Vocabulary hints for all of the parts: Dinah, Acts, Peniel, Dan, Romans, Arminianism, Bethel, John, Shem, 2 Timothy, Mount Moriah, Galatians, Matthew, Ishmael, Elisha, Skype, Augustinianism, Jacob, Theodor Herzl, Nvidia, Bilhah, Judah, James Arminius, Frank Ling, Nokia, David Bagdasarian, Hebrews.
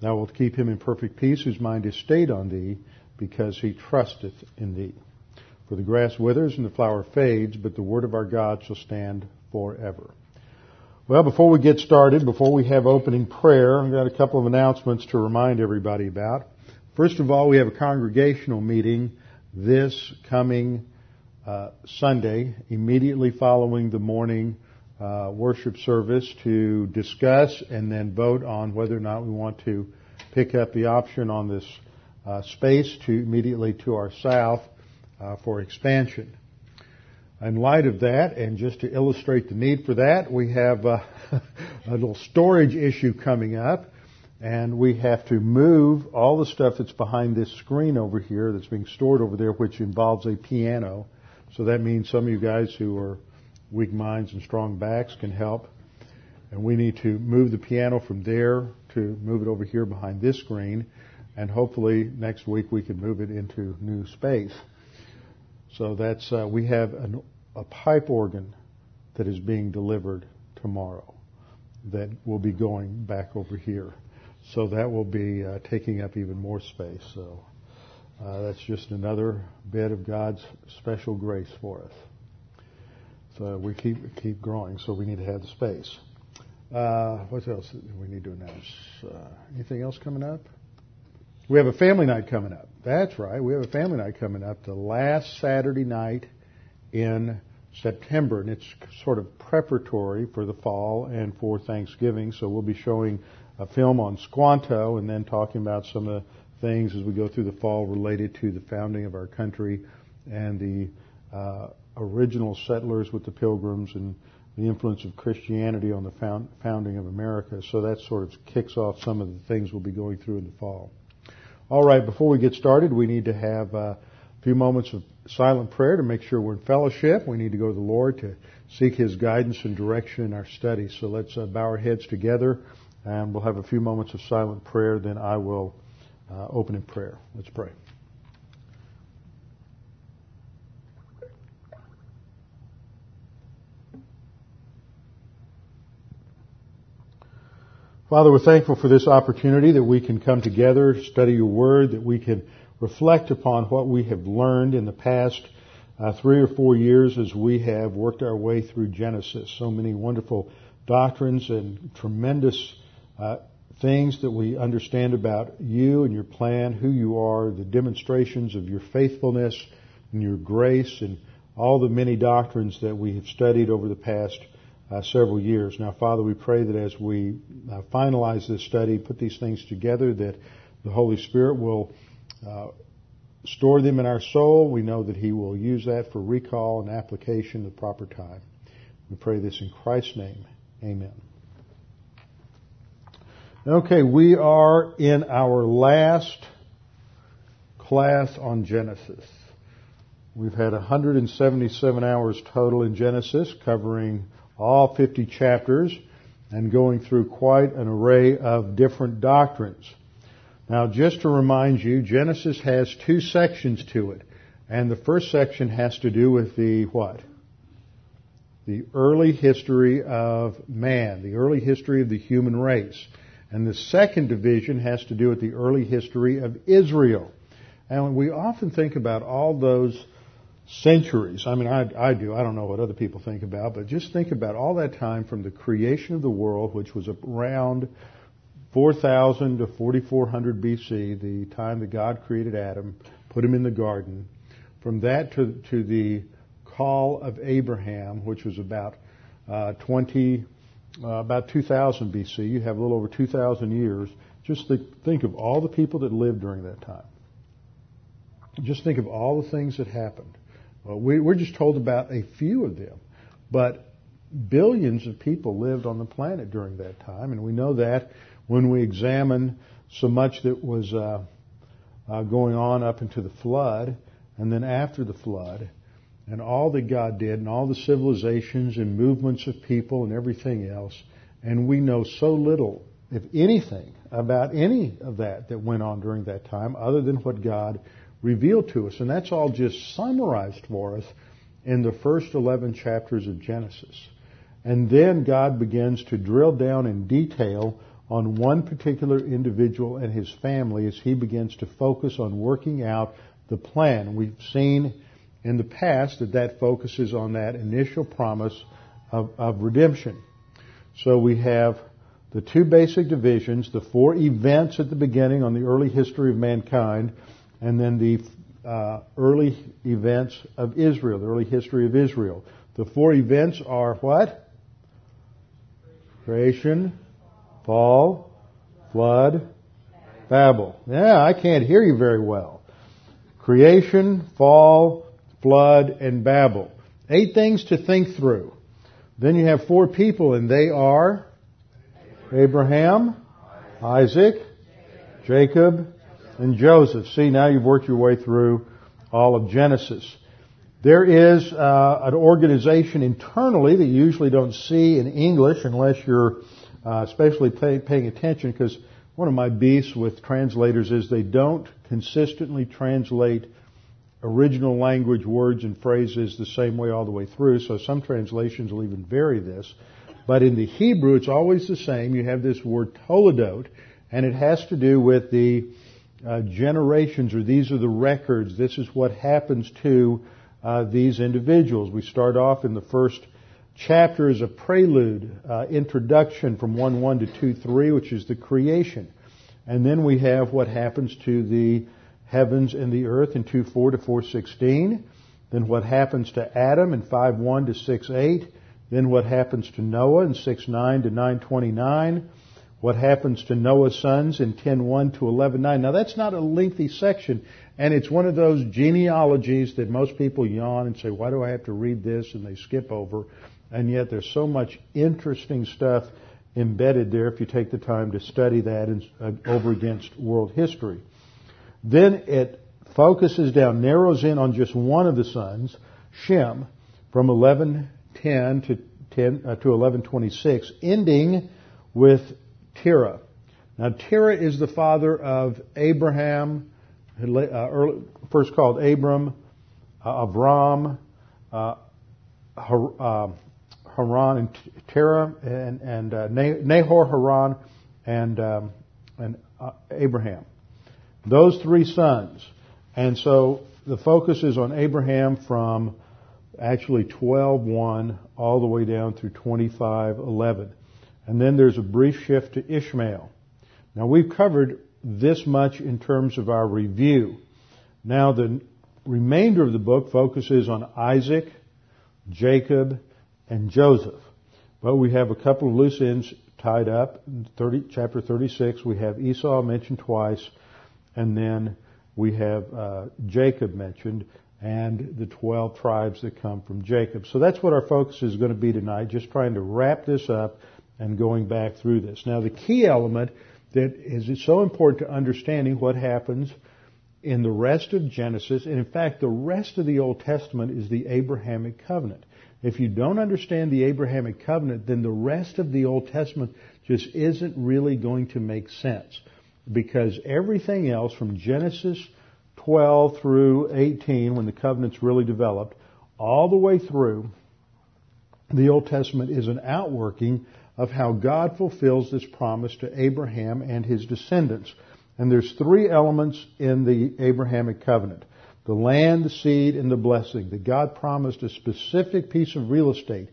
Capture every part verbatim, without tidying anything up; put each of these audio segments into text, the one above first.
Thou wilt keep him in perfect peace, whose mind is stayed on thee, because he trusteth in thee. For the grass withers and the flower fades, but the word of our God shall stand forever. Well, before we get started, before we have opening prayer, I've got a couple of announcements to remind everybody about. First of all, we have a congregational meeting this coming uh, Sunday, immediately following the morning Uh, worship service, to discuss and then vote on whether or not we want to pick up the option on this uh, space to immediately to our south uh, for expansion. In light of that, and just to illustrate the need for that, we have uh, a little storage issue coming up, and we have to move all the stuff that's behind this screen over here that's being stored over there, which involves a piano. So that means some of you guys who are weak minds and strong backs can help. And we need to move the piano from there to move it over here behind this screen. And hopefully next week we can move it into new space. So that's, uh, we have an, a pipe organ that is being delivered tomorrow that will be going back over here. So that will be uh, taking up even more space. So uh, that's just another bit of God's special grace for us. Uh, we keep keep growing, so we need to have the space. Uh, what else do we need to announce? Uh, anything else coming up? We have a family night coming up. That's right. We have a family night coming up the last Saturday night in September, and it's sort of preparatory for the fall and for Thanksgiving, so we'll be showing a film on Squanto and then talking about some of the things as we go through the fall related to the founding of our country and the Uh, original settlers with the Pilgrims and the influence of Christianity on the found, founding of America. So that sort of kicks off some of the things we'll be going through in the fall. All right, before we get started, we need to have uh, a few moments of silent prayer to make sure we're in fellowship. We need to go to the Lord to seek His guidance and direction in our study. So let's uh, bow our heads together, and we'll have a few moments of silent prayer. Then I will uh, open in prayer. Let's pray. Father, we're thankful for this opportunity that we can come together, study your word, that we can reflect upon what we have learned in the past uh, three or four years as we have worked our way through Genesis. So many wonderful doctrines and tremendous uh, things that we understand about you and your plan, who you are, the demonstrations of your faithfulness and your grace, and all the many doctrines that we have studied over the past Uh, several years. Now, Father, we pray that as we uh, finalize this study, put these things together, that the Holy Spirit will uh, store them in our soul. We know that He will use that for recall and application at the proper time. We pray this in Christ's name. Amen. Okay, we are in our last class on Genesis. We've had one hundred seventy-seven hours total in Genesis, covering all fifty chapters, and going through quite an array of different doctrines. Now, just to remind you, Genesis has two sections to it. And the first section has to do with the what? The early history of man, the early history of the human race. And the second division has to do with the early history of Israel. And we often think about all those centuries. I mean, I, I do. I don't know what other people think about, but just think about all that time from the creation of the world, which was around four thousand to forty-four hundred B C, the time that God created Adam, put him in the garden. From that to, to the call of Abraham, which was about uh, twenty, uh, about two thousand B C, you have a little over two thousand years. Just think, think of all the people that lived during that time. Just think of all the things that happened. Uh, we, we're just told about a few of them, but billions of people lived on the planet during that time, and we know that when we examine so much that was uh, uh, going on up into the flood, and then after the flood, and all that God did, and all the civilizations and movements of people and everything else, and we know so little, if anything, about any of that that went on during that time, other than what God revealed to us. And that's all just summarized for us in the first eleven chapters of Genesis. And then God begins to drill down in detail on one particular individual and his family as he begins to focus on working out the plan. We've seen in the past that that focuses on that initial promise of, of redemption. So we have the two basic divisions, the four events at the beginning on the early history of mankind, and then the uh, early events of Israel, the early history of Israel. The four events are what? Creation, fall, flood, Babel. Yeah, I can't hear you very well. Creation, fall, flood, and Babel. Eight things to think through. Then you have four people, and they are Abraham, Isaac, Jacob, and Joseph. See, now you've worked your way through all of Genesis. There is uh, an organization internally that you usually don't see in English unless you're uh, especially pay, paying attention, because one of my beefs with translators is they don't consistently translate original language words and phrases the same way all the way through, so some translations will even vary this. But in the Hebrew, it's always the same. You have this word toledot, and it has to do with the Uh, generations, or these are the records. This is what happens to uh, these individuals. We start off in the first chapter as a prelude, uh, introduction from one one to two three, which is the creation. And then we have what happens to the heavens and the earth in two four to four sixteen. Then what happens to Adam in five one to six eight. Then what happens to Noah in six nine to nine twenty-nine. What happens to Noah's sons in ten one to eleven nine. Now, that's not a lengthy section, and it's one of those genealogies that most people yawn and say, why do I have to read this? And they skip over. And yet there's so much interesting stuff embedded there if you take the time to study that in, uh, over against world history. Then it focuses down, narrows in on just one of the sons, Shem, from eleven ten to ten uh, to eleven twenty-six, ending with Terah. Now, Terah is the father of Abraham, uh, early, first called Abram, uh, Avram, uh, Har, uh, Haran, and Terah, and, and uh, Nahor, Haran, and, um, and uh, Abraham. Those three sons. And so the focus is on Abraham from actually twelve one all the way down through twenty-five eleven. And then there's a brief shift to Ishmael. Now, we've covered this much in terms of our review. Now, the remainder of the book focuses on Isaac, Jacob, and Joseph. But we have a couple of loose ends tied up. In thirty, chapter thirty-six, we have Esau mentioned twice, and then we have uh, Jacob mentioned, and the twelve tribes that come from Jacob. So that's what our focus is going to be tonight, just trying to wrap this up and going back through this. Now, the key element that is so important to understanding what happens in the rest of Genesis, and in fact, the rest of the Old Testament, is the Abrahamic covenant. If you don't understand the Abrahamic covenant, then the rest of the Old Testament just isn't really going to make sense, because everything else from Genesis twelve through eighteen, when the covenant's really developed, all the way through, the Old Testament is an outworking of how God fulfills this promise to Abraham and his descendants. And there's three elements in the Abrahamic covenant: the land, the seed, and the blessing. That God promised a specific piece of real estate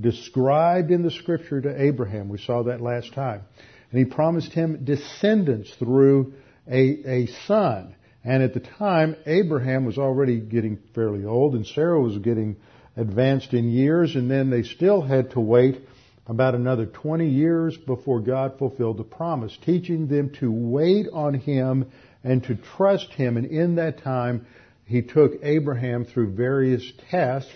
described in the Scripture to Abraham. We saw that last time. and he promised him descendants through a, a son. And at the time, Abraham was already getting fairly old, and Sarah was getting advanced in years, and then they still had to wait about another twenty years before God fulfilled the promise, teaching them to wait on him and to trust him. And in that time, he took Abraham through various tests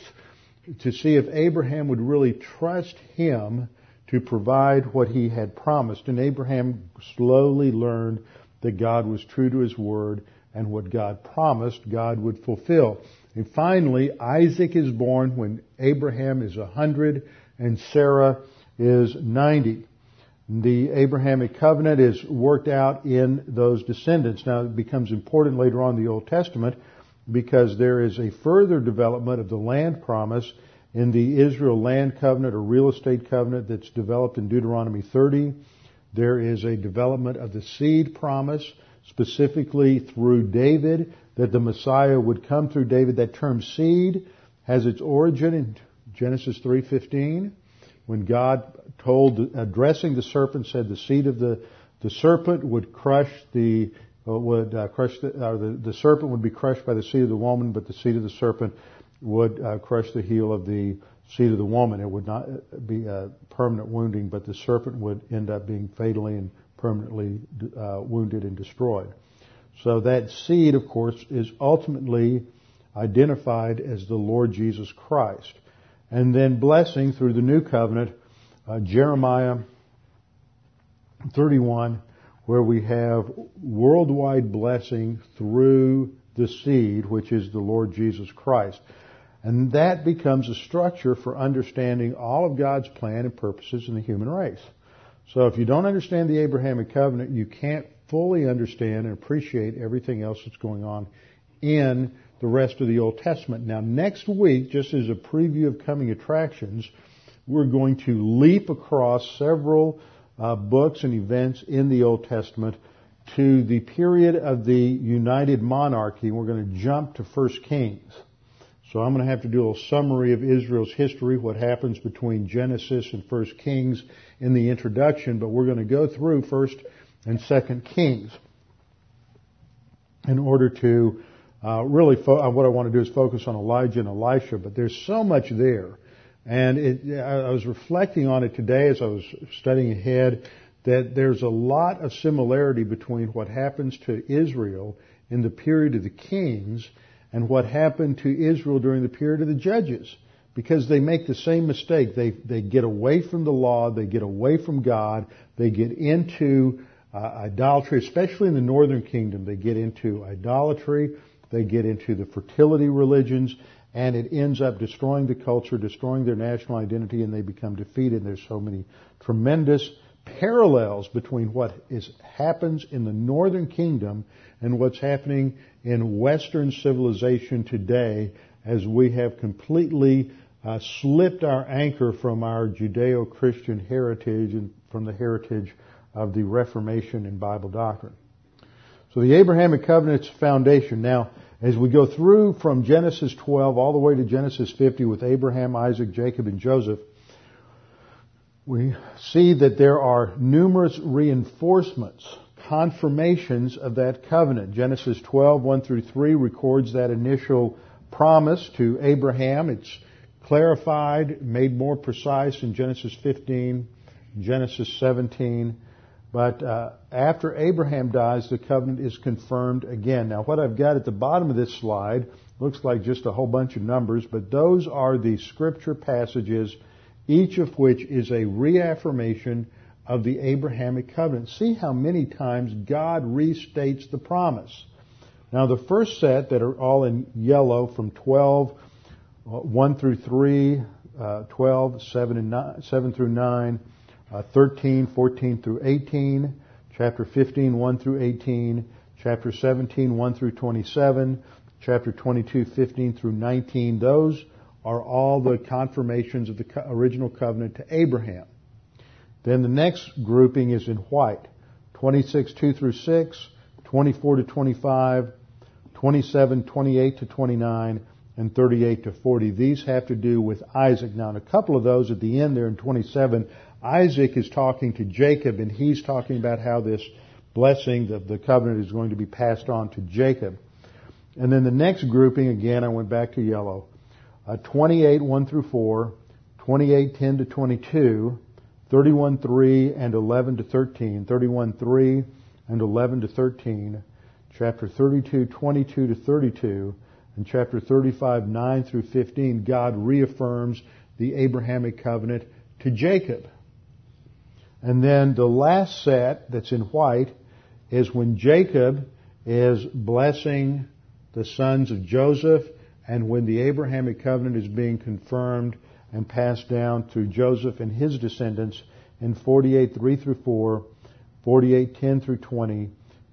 to see if Abraham would really trust him to provide what he had promised. And Abraham slowly learned that God was true to his word, and what God promised, God would fulfill. And finally, Isaac is born when Abraham is one hundred and Sarah is ninety. The Abrahamic covenant is worked out in those descendants. Now, it becomes important later on in the Old Testament because there is a further development of the land promise in the Israel land covenant or real estate covenant that's developed in Deuteronomy thirty. There is a development of the seed promise, specifically through David, that the Messiah would come through David. That term seed has its origin in Genesis three fifteen, when God told, addressing the serpent, said the seed of the, the serpent would crush the uh, would uh, crush the, uh, the the serpent would be crushed by the seed of the woman, but the seed of the serpent would uh, crush the heel of the seed of the woman. It would not be a permanent wounding, but the serpent would end up being fatally and permanently uh, wounded and destroyed. So that seed, of course, is ultimately identified as the Lord Jesus Christ. And then blessing through the new covenant, uh, Jeremiah thirty-one, where we have worldwide blessing through the seed, which is the Lord Jesus Christ. And that becomes a structure for understanding all of God's plan and purposes in the human race. So if you don't understand the Abrahamic covenant, you can't fully understand and appreciate everything else that's going on in the rest of the Old Testament. Now, next week, just as a preview of coming attractions, we're going to leap across several uh, books and events in the Old Testament to the period of the United Monarchy. We're going to jump to First Kings. So I'm going to have to do a little summary of Israel's history, what happens between Genesis and First Kings in the introduction, but we're going to go through First and Second Kings in order to uh, really, fo- what I want to do is focus on Elijah and Elisha, but there's so much there. And it, I was reflecting on it today as I was studying ahead, that there's a lot of similarity between what happens to Israel in the period of the kings and what happened to Israel during the period of the judges, because they make the same mistake. They they get away from the law, they get away from God, they get into uh, idolatry, especially in the northern kingdom. They get into idolatry, they get into the fertility religions, and it ends up destroying the culture, destroying their national identity, and they become defeated. There's so many tremendous parallels between what is happens in the northern kingdom and what's happening in Western civilization today, as we have completely uh, slipped our anchor from our Judeo-Christian heritage and from the heritage of the Reformation and Bible doctrine. So the Abrahamic covenant's foundation. Now, as we go through from Genesis twelve all the way to Genesis fifty with Abraham, Isaac, Jacob, and Joseph, we see that there are numerous reinforcements, confirmations of that covenant. Genesis twelve, one through three records that initial promise to Abraham. It's clarified, made more precise in Genesis fifteen, Genesis seventeen. But uh, after Abraham dies, the covenant is confirmed again. Now, what I've got at the bottom of this slide looks like just a whole bunch of numbers, but those are the scripture passages, each of which is a reaffirmation of the Abrahamic covenant. See how many times God restates the promise. Now, the first set that are all in yellow from twelve, one through three, uh, twelve, seven, and nine, seven through nine, uh, thirteen, fourteen through eighteen, chapter fifteen, one through eighteen, chapter seventeen, one through twenty-seven, chapter twenty-two, fifteen through nineteen, those are all the confirmations of the original covenant to Abraham. Then the next grouping is in white. twenty-six, two through six, twenty-four to twenty-five, twenty-seven, twenty-eight to twenty-nine, and thirty-eight to forty. These have to do with Isaac. Now, in a couple of those at the end there in twenty-seven, Isaac is talking to Jacob, and he's talking about how this blessing of the covenant is going to be passed on to Jacob. And then the next grouping, again, I went back to yellow, uh, twenty-eight, one through four, twenty-eight, ten to twenty-two, thirty-one, three and eleven to thirteen, thirty-one, three and eleven to thirteen, chapter thirty-two, twenty-two to thirty-two, and chapter thirty-five, nine through fifteen, God reaffirms the Abrahamic covenant to Jacob. And then the last set that's in white is when Jacob is blessing the sons of Joseph, and when the Abrahamic covenant is being confirmed and passed down through Joseph and his descendants in forty-eight, three through four, forty-eight, ten through twenty,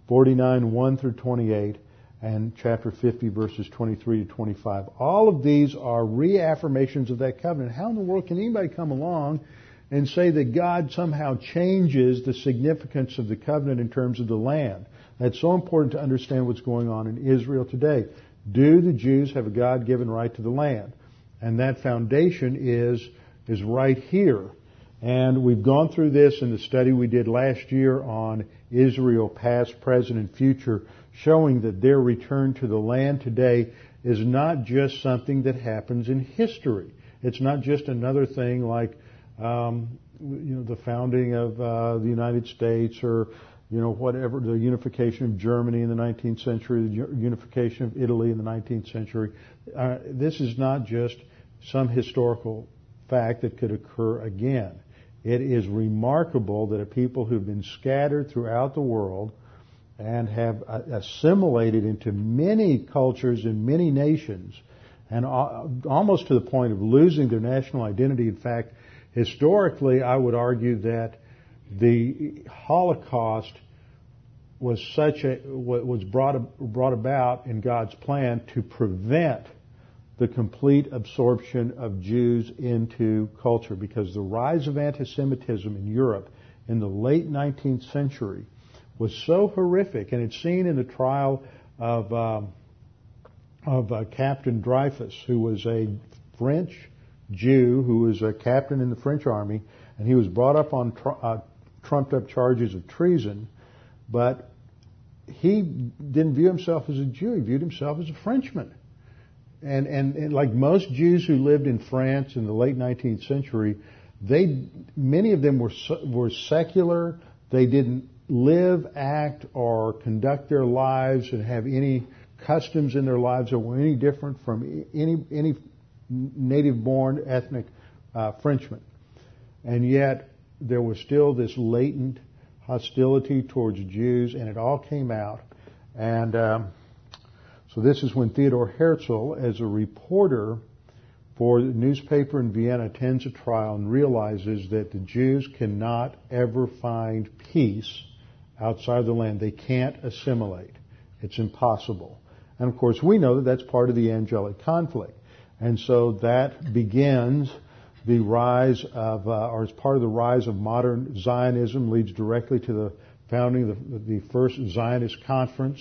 forty-nine, one through twenty-eight, and chapter fifty, verses twenty-three to twenty-five. All of these are reaffirmations of that covenant. How in the world can anybody come along and say that God somehow changes the significance of the covenant in terms of the land? That's so important to understand what's going on in Israel today. Do the Jews have a God-given right to the land? And that foundation is is right here. And we've gone through this in the study we did last year on Israel, past, present, and future, showing that their return to the land today is not just something that happens in history. It's not just another thing like Um, you know, the founding of uh, the United States, or, you know, whatever, the unification of Germany in the nineteenth century, the unification of Italy in the nineteenth century. Uh, this is not just some historical fact that could occur again. It is remarkable that a people who've been scattered throughout the world and have uh, assimilated into many cultures and many nations, and uh, almost to the point of losing their national identity. In fact, historically, I would argue that the Holocaust was such a was brought brought about in God's plan to prevent the complete absorption of Jews into culture, because the rise of antisemitism in Europe in the late nineteenth century was so horrific, and it's seen in the trial of um, of uh, Captain Dreyfus, who was a French Jew who was a captain in the French army, and he was brought up on tr- uh, trumped-up charges of treason, but he didn't view himself as a Jew. He viewed himself as a Frenchman. And, and, and like most Jews who lived in France in the late nineteenth century, they many of them were were secular. They didn't live, act, or conduct their lives and have any customs in their lives that were any different from any any native-born, ethnic uh, Frenchmen. And yet, there was still this latent hostility towards Jews, and it all came out. And um, so this is when Theodor Herzl, as a reporter for the newspaper in Vienna, attends a trial and realizes that the Jews cannot ever find peace outside the land. They can't assimilate. It's impossible. And, of course, we know that that's part of the angelic conflict. And so that begins the rise of, uh, or as part of the rise of modern Zionism, leads directly to the founding of the, the first Zionist conference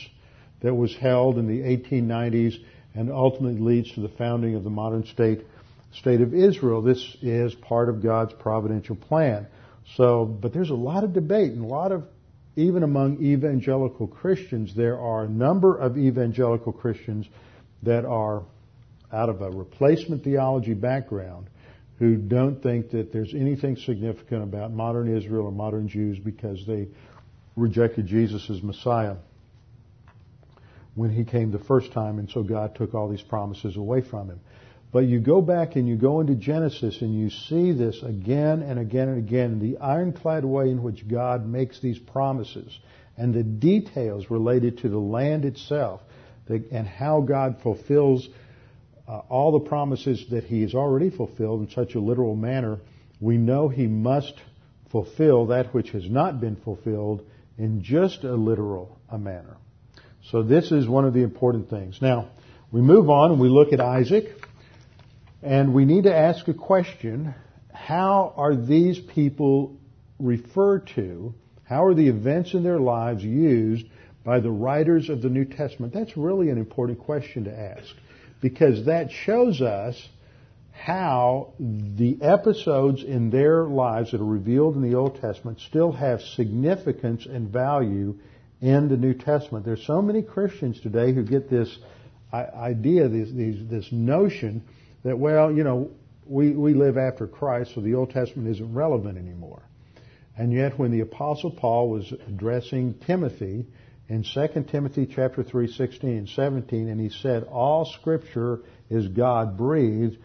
that was held in the eighteen nineties, and ultimately leads to the founding of the modern state, state of Israel. This is part of God's providential plan. So, but there's a lot of debate, and a lot of, even among evangelical Christians, there are a number of evangelical Christians that are out of a replacement theology background, who don't think that there's anything significant about modern Israel or modern Jews because they rejected Jesus as Messiah when he came the first time, and so God took all these promises away from him. But you go back and you go into Genesis, and you see this again and again and again, the ironclad way in which God makes these promises and the details related to the land itself, and how God fulfills Uh, all the promises that he has already fulfilled in such a literal manner. We know he must fulfill that which has not been fulfilled in just a literal a manner. So this is one of the important things. Now, we move on and we look at Isaac, and we need to ask a question. How are these people referred to? How are the events in their lives used by the writers of the New Testament? That's really an important question to ask, because that shows us how the episodes in their lives that are revealed in the Old Testament still have significance and value in the New Testament. There's so many Christians today who get this idea, this, this notion that, well, you know, we, we live after Christ, so the Old Testament isn't relevant anymore. And yet when the Apostle Paul was addressing Timothy in Second Timothy chapter three, sixteen and seventeen, and he said, all Scripture is God-breathed.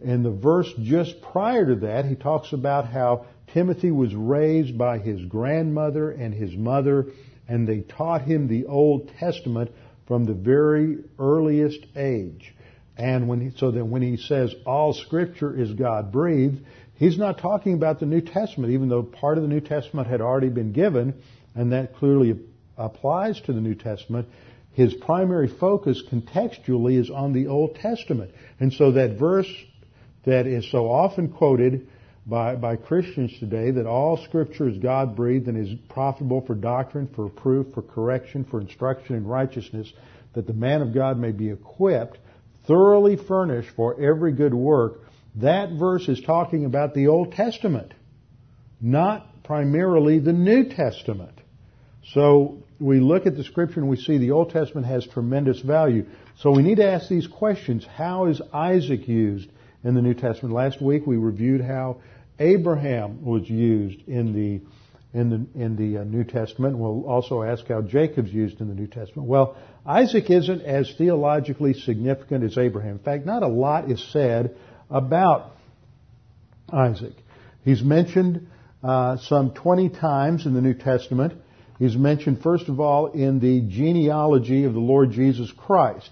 In the verse just prior to that, he talks about how Timothy was raised by his grandmother and his mother, and they taught him the Old Testament from the very earliest age. And when he, so that when he says all Scripture is God-breathed, he's not talking about the New Testament, even though part of the New Testament had already been given, and that clearly applies to the New Testament. His primary focus contextually is on the Old Testament. And so that verse that is so often quoted by, by Christians today, that all Scripture is God-breathed and is profitable for doctrine, for proof, for correction, for instruction in righteousness, that the man of God may be equipped, thoroughly furnished for every good work, that verse is talking about the Old Testament, not primarily the New Testament. So we look at the Scripture and we see the Old Testament has tremendous value. So we need to ask these questions. How is Isaac used in the New Testament? Last week we reviewed how Abraham was used in the in the in the New Testament. We'll also ask how Jacob's used in the New Testament. Well, Isaac isn't as theologically significant as Abraham. In fact, not a lot is said about Isaac. He's mentioned uh, some twenty times in the New Testament. He's mentioned first of all in the genealogy of the Lord Jesus Christ,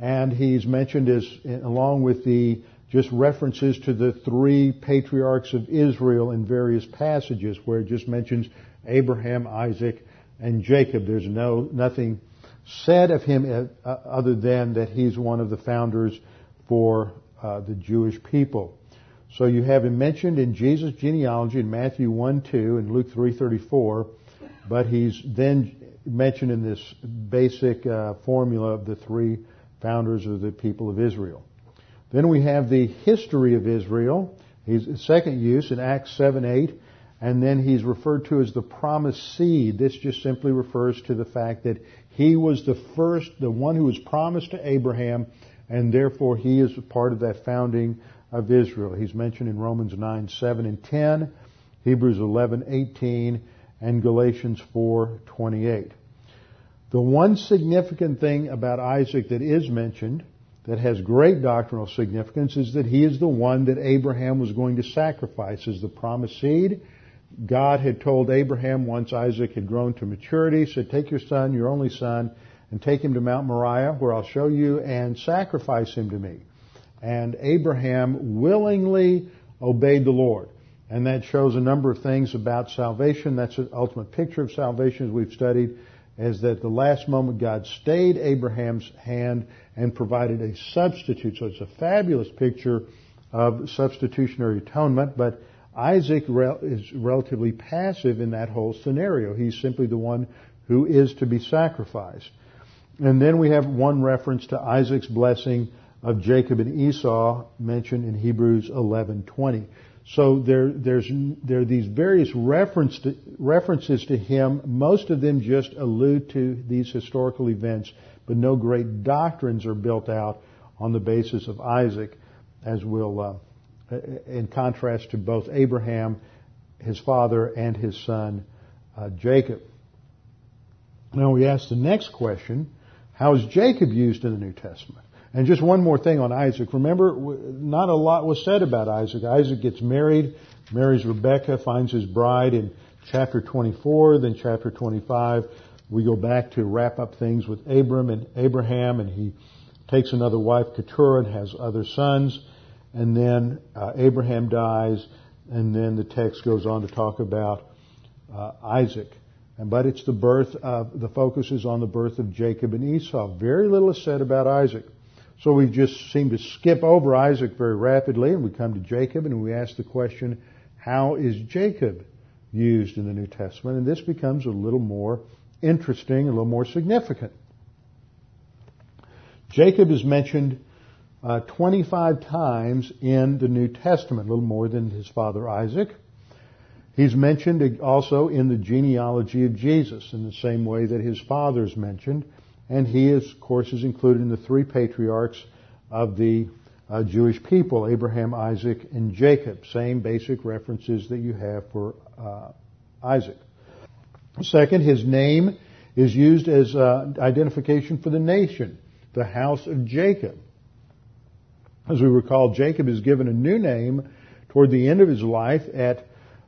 and he's mentioned as along with the just references to the three patriarchs of Israel in various passages where it just mentions Abraham, Isaac, and Jacob. There's no nothing said of him other than that he's one of the founders for uh, the Jewish people. So you have him mentioned in Jesus' genealogy in Matthew one two and Luke three thirty-four, but he's then mentioned in this basic uh, formula of the three founders of the people of Israel. Then we have the history of Israel, his second use in Acts seven eight, and then he's referred to as the promised seed. This just simply refers to the fact that he was the first, the one who was promised to Abraham, and therefore he is a part of that founding of Israel. He's mentioned in Romans nine seven and ten, Hebrews eleven eighteen, and Galatians four twenty-eight. The one significant thing about Isaac that is mentioned that has great doctrinal significance is that he is the one that Abraham was going to sacrifice as the promised seed. God had told Abraham once Isaac had grown to maturity, said, take your son, your only son, and take him to Mount Moriah where I'll show you and sacrifice him to me. And Abraham willingly obeyed the Lord. And that shows a number of things about salvation. That's the ultimate picture of salvation as we've studied, is that the last moment God stayed Abraham's hand and provided a substitute. So it's a fabulous picture of substitutionary atonement, but Isaac rel- is relatively passive in that whole scenario. He's simply the one who is to be sacrificed. And then we have one reference to Isaac's blessing of Jacob and Esau mentioned in Hebrews eleven twenty. So there, there's, there are these various reference to, references to him. Most of them just allude to these historical events, but no great doctrines are built out on the basis of Isaac, as we'll, uh, in contrast to both Abraham, his father, and his son, uh, Jacob. Now we ask the next question, how is Jacob used in the New Testament? And just one more thing on Isaac. Remember, not a lot was said about Isaac. Isaac gets married, marries Rebekah, finds his bride in chapter twenty-four, then chapter twenty-five. We go back to wrap up things with Abram and Abraham, and he takes another wife, Keturah, and has other sons. And then uh, Abraham dies, and then the text goes on to talk about uh, Isaac. But it's the birth of, the focus is on the birth of Jacob and Esau. Very little is said about Isaac. So we just seem to skip over Isaac very rapidly, and we come to Jacob, and we ask the question, how is Jacob used in the New Testament? And this becomes a little more interesting, a little more significant. Jacob is mentioned uh, twenty-five times in the New Testament, a little more than his father Isaac. He's mentioned also in the genealogy of Jesus in the same way that his father is mentioned. And he, is, of course, is included in the three patriarchs of the uh, Jewish people, Abraham, Isaac, and Jacob. Same basic references that you have for uh, Isaac. Second, his name is used as uh, identification for the nation, the house of Jacob. As we recall, Jacob is given a new name toward the end of his life at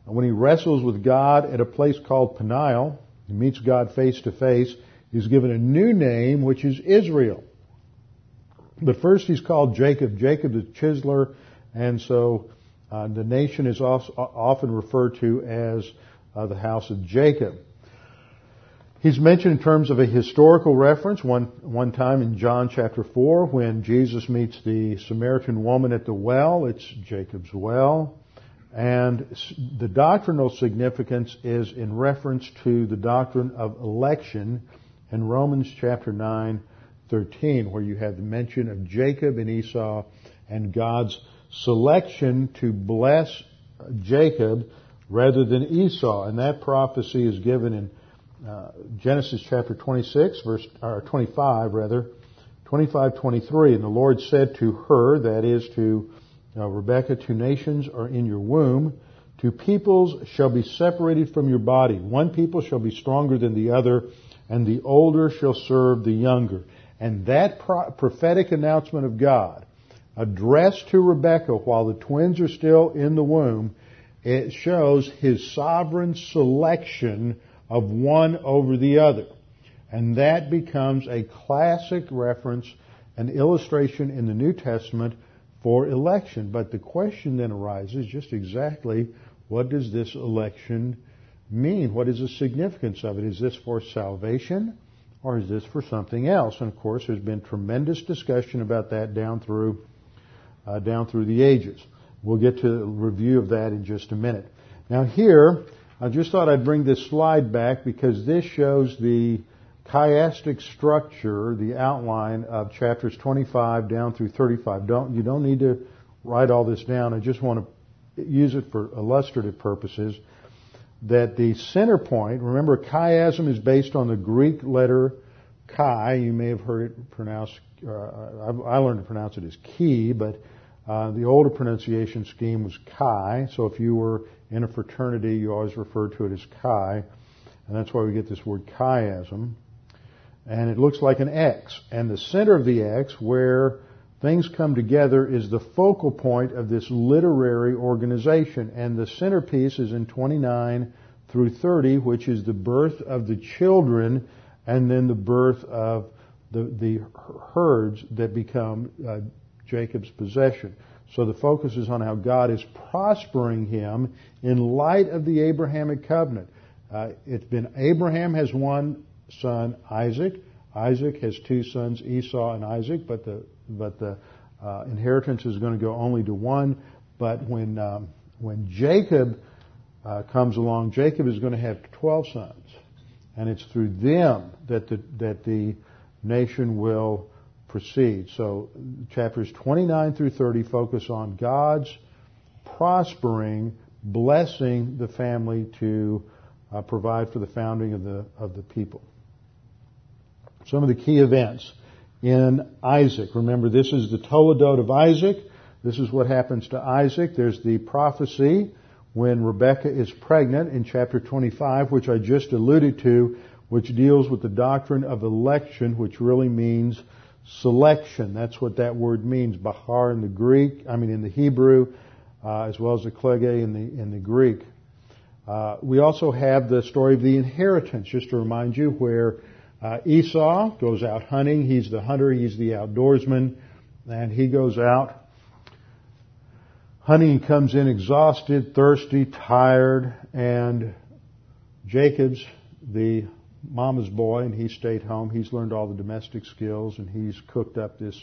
when he wrestles with God at a place called Peniel. He meets God face to face. He's given a new name, which is Israel. But first he's called Jacob. Jacob the chiseler, and so uh, the nation is also often referred to as uh, the house of Jacob. He's mentioned in terms of a historical reference one, one time in John chapter four when Jesus meets the Samaritan woman at the well. It's Jacob's well. And the doctrinal significance is in reference to the doctrine of election in Romans chapter nine, thirteen, where you have the mention of Jacob and Esau and God's selection to bless Jacob rather than Esau. And that prophecy is given in Uh, Genesis chapter twenty-six, verse or twenty-five rather, twenty-five, twenty-three. And the Lord said to her, that is to uh, Rebekah, two nations are in your womb, two peoples shall be separated from your body. One people shall be stronger than the other, and the older shall serve the younger. And that pro- prophetic announcement of God, addressed to Rebekah while the twins are still in the womb, it shows His sovereign selection of one over the other. And that becomes a classic reference, an illustration in the New Testament for election. But the question then arises, just exactly what does this election mean? What is the significance of it? Is this for salvation or is this for something else? And of course there's been tremendous discussion about that down through, uh, down through the ages. We'll get to a review of that in just a minute. Now here, I just thought I'd bring this slide back because this shows the chiastic structure, the outline of chapters twenty-five down through thirty-five. Don't, you don't need to write all this down. I just want to use it for illustrative purposes. That the center point, remember chiasm is based on the Greek letter chi. You may have heard it pronounced, uh, I learned to pronounce it as key, but uh, the older pronunciation scheme was chi. So if you were in a fraternity, you always refer to it as chi, and that's why we get this word chiasm. And it looks like an X. And the center of the X, where things come together, is the focal point of this literary organization. And the centerpiece is in twenty-nine through thirty, which is the birth of the children and then the birth of the, the herds that become uh, Jacob's possession. So the focus is on how God is prospering him in light of the Abrahamic covenant. Uh, it's been Abraham has one son, Isaac. Isaac has two sons, Esau and Isaac, but the but the uh, inheritance is going to go only to one. But when um, when Jacob uh, comes along, Jacob is going to have twelve sons, and it's through them that the that the nation will proceed. So chapters twenty-nine through thirty focus on God's prospering, blessing the family to uh, provide for the founding of the of the people. Some of the key events in Isaac. Remember, this is the Toledot of Isaac. This is what happens to Isaac. There's the prophecy when Rebekah is pregnant in chapter twenty-five, which I just alluded to, which deals with the doctrine of election, which really means selection. That's what that word means. Bahar in the Greek, I mean in the Hebrew, uh, as well as the klege in the in the Greek. Uh, we also have the story of the inheritance, just to remind you, where uh, Esau goes out hunting. He's the hunter. He's the outdoorsman, and he goes out hunting and comes in exhausted, thirsty, tired, and Jacob's the mama's boy, and he stayed home. He's learned all the domestic skills, and he's cooked up this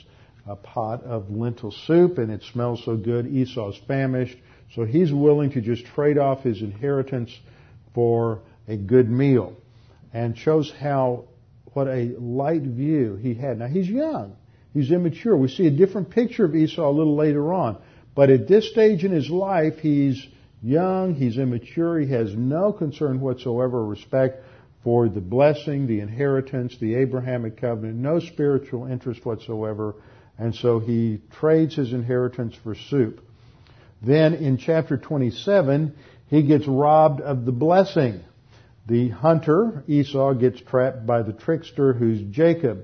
uh, pot of lentil soup, and it smells so good. Esau's famished, so he's willing to just trade off his inheritance for a good meal, and shows how what a light view he had. Now, he's young. He's immature. We see a different picture of Esau a little later on. But at this stage in his life, he's young, he's immature, he has no concern whatsoever or respect for the blessing, the inheritance, the Abrahamic covenant, no spiritual interest whatsoever. And so he trades his inheritance for soup. Then in chapter twenty-seven, he gets robbed of the blessing. The hunter, Esau, gets trapped by the trickster who's Jacob.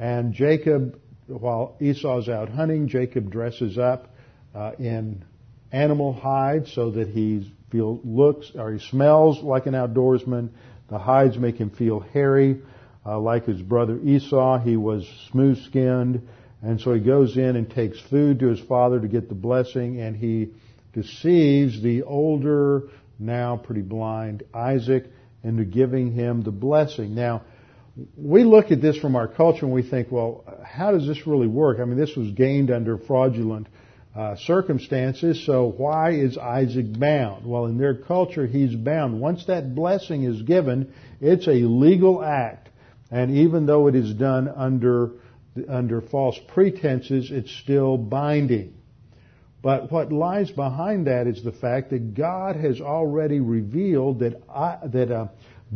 And Jacob, while Esau's out hunting, Jacob dresses up uh, in animal hides so that he feel, looks or he smells like an outdoorsman. The hides make him feel hairy, uh, like his brother Esau. He was smooth-skinned. And so he goes in and takes food to his father to get the blessing, and he deceives the older, now pretty blind Isaac into giving him the blessing. Now, we look at this from our culture and we think, well, how does this really work? I mean, this was gained under fraudulent uh, circumstances, so why is Isaac bound? Well, in their culture, he's bound. Once that blessing is given, it's a legal act, and even though it is done under Under false pretenses, it's still binding. But what lies behind that is the fact that God has already revealed that I, that uh,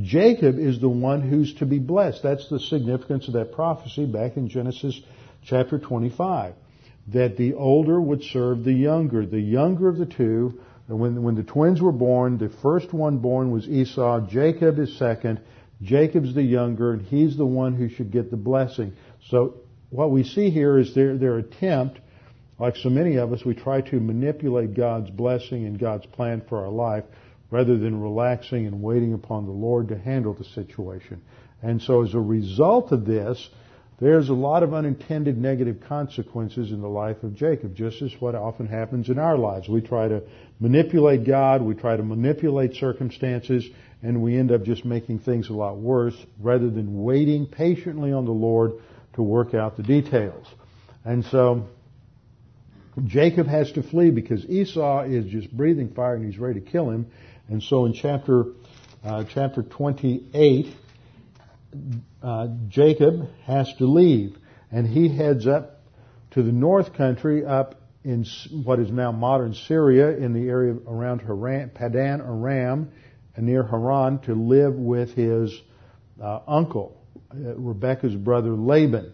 Jacob is the one who's to be blessed. That's the significance of that prophecy back in Genesis chapter twenty-five, that the older would serve the younger. The younger of the two, when, when the twins were born, the first one born was Esau, Jacob is second, Jacob's the younger, and he's the one who should get the blessing. So what we see here is their, their attempt, like so many of us, we try to manipulate God's blessing and God's plan for our life rather than relaxing and waiting upon the Lord to handle the situation. And so as a result of this, there's a lot of unintended negative consequences in the life of Jacob, just as what often happens in our lives. We try to manipulate God, we try to manipulate circumstances, and we end up just making things a lot worse rather than waiting patiently on the Lord to work out the details. And so Jacob has to flee because Esau is just breathing fire and he's ready to kill him. And so in chapter uh, chapter twenty-eight, uh, Jacob has to leave, and he heads up to the north country, up in what is now modern Syria, in the area around Haran, Padan Aram, and near Haran, to live with his uh, uncle, Rebekah's brother Laban.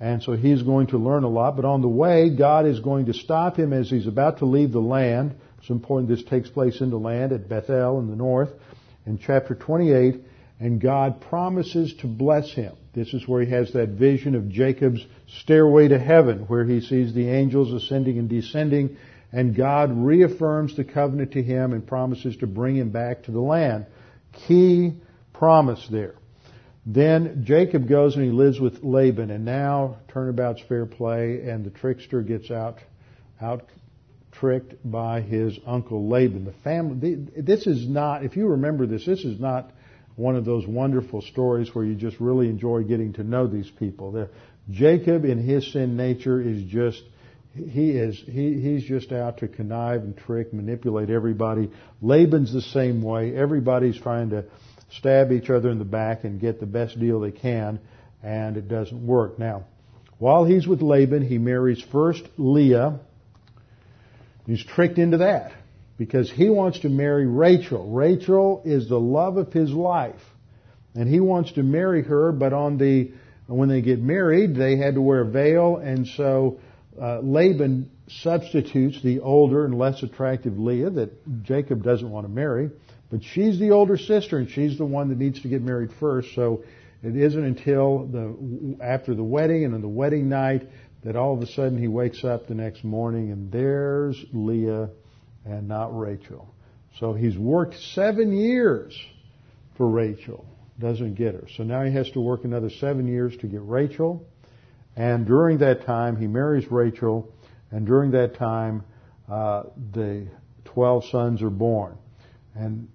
And so he's going to learn a lot, but on the way, God is going to stop him as he's about to leave the land. It's important this takes place in the land at Bethel in the north, in chapter twenty-eight, and God promises to bless him. This is where he has that vision of Jacob's stairway to heaven, where he sees the angels ascending and descending, and God reaffirms the covenant to him and promises to bring him back to the land. Key promise there. Then Jacob goes and he lives with Laban, and now turnabout's fair play, and the trickster gets out, out tricked by his uncle Laban. The family. This is not, if you remember this, this is not one of those wonderful stories where you just really enjoy getting to know these people. The, Jacob, in his sin nature, is just he is he he's just out to connive and trick, manipulate everybody. Laban's the same way. Everybody's trying to stab each other in the back and get the best deal they can, and it doesn't work. Now, while he's with Laban, he marries first Leah. He's tricked into that because he wants to marry Rachel. Rachel is the love of his life, and he wants to marry her, but on the when they get married, they had to wear a veil, and so uh, Laban substitutes the older and less attractive Leah that Jacob doesn't want to marry. But she's the older sister, and she's the one that needs to get married first. So it isn't until the after the wedding and on the wedding night that all of a sudden he wakes up the next morning, and there's Leah and not Rachel. So he's worked seven years for Rachel, doesn't get her. So now he has to work another seven years to get Rachel. And during that time, he marries Rachel, and during that time, uh, the twelve sons are born. And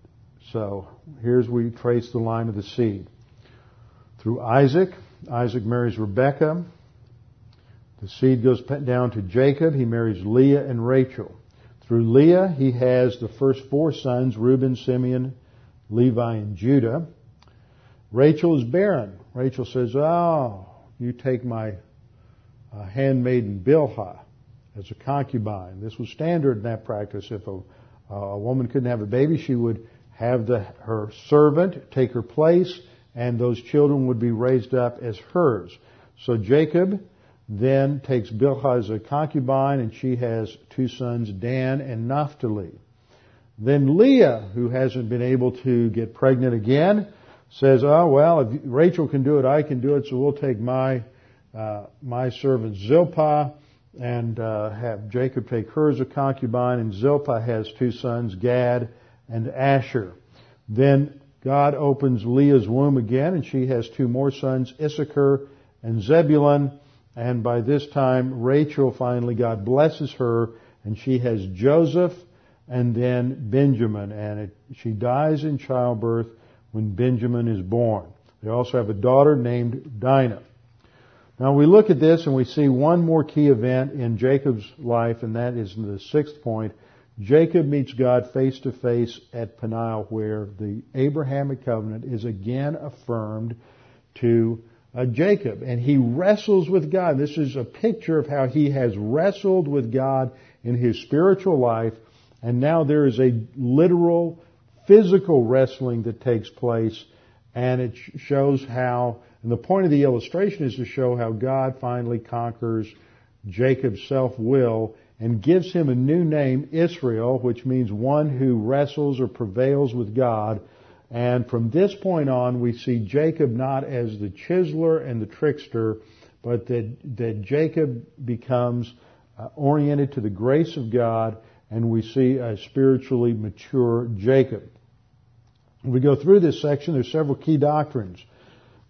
so here's where you trace the line of the seed. Through Isaac, Isaac marries Rebekah. The seed goes down to Jacob. He marries Leah and Rachel. Through Leah, he has the first four sons, Reuben, Simeon, Levi, and Judah. Rachel is barren. Rachel says, oh, you take my uh, handmaiden Bilhah as a concubine. This was standard in that practice. If a, uh, a woman couldn't have a baby, she would have the, her servant take her place, and those children would be raised up as hers. So Jacob then takes Bilhah as a concubine, and she has two sons, Dan and Naphtali. Then Leah, who hasn't been able to get pregnant again, says, oh, well, if Rachel can do it, I can do it, so we'll take my uh, my servant Zilpah and uh, have Jacob take her as a concubine, and Zilpah has two sons, Gad and Asher. Then God opens Leah's womb again, and she has two more sons, Issachar and Zebulun. And by this time, Rachel finally, God blesses her, and she has Joseph and then Benjamin. And it, she dies in childbirth when Benjamin is born. They also have a daughter named Dinah. Now we look at this and we see one more key event in Jacob's life, and that is the sixth point. Jacob meets God face to face at Peniel, where the Abrahamic covenant is again affirmed to Uh, Jacob, and he wrestles with God. This is a picture of how he has wrestled with God in his spiritual life, and now there is a literal, physical wrestling that takes place, and it shows how, and the point of the illustration is to show how God finally conquers Jacob's self-will and gives him a new name, Israel, which means one who wrestles or prevails with God. And from this point on, we see Jacob not as the chiseler and the trickster, but that, that Jacob becomes uh, oriented to the grace of God, and we see a spiritually mature Jacob. When we go through this section, there's several key doctrines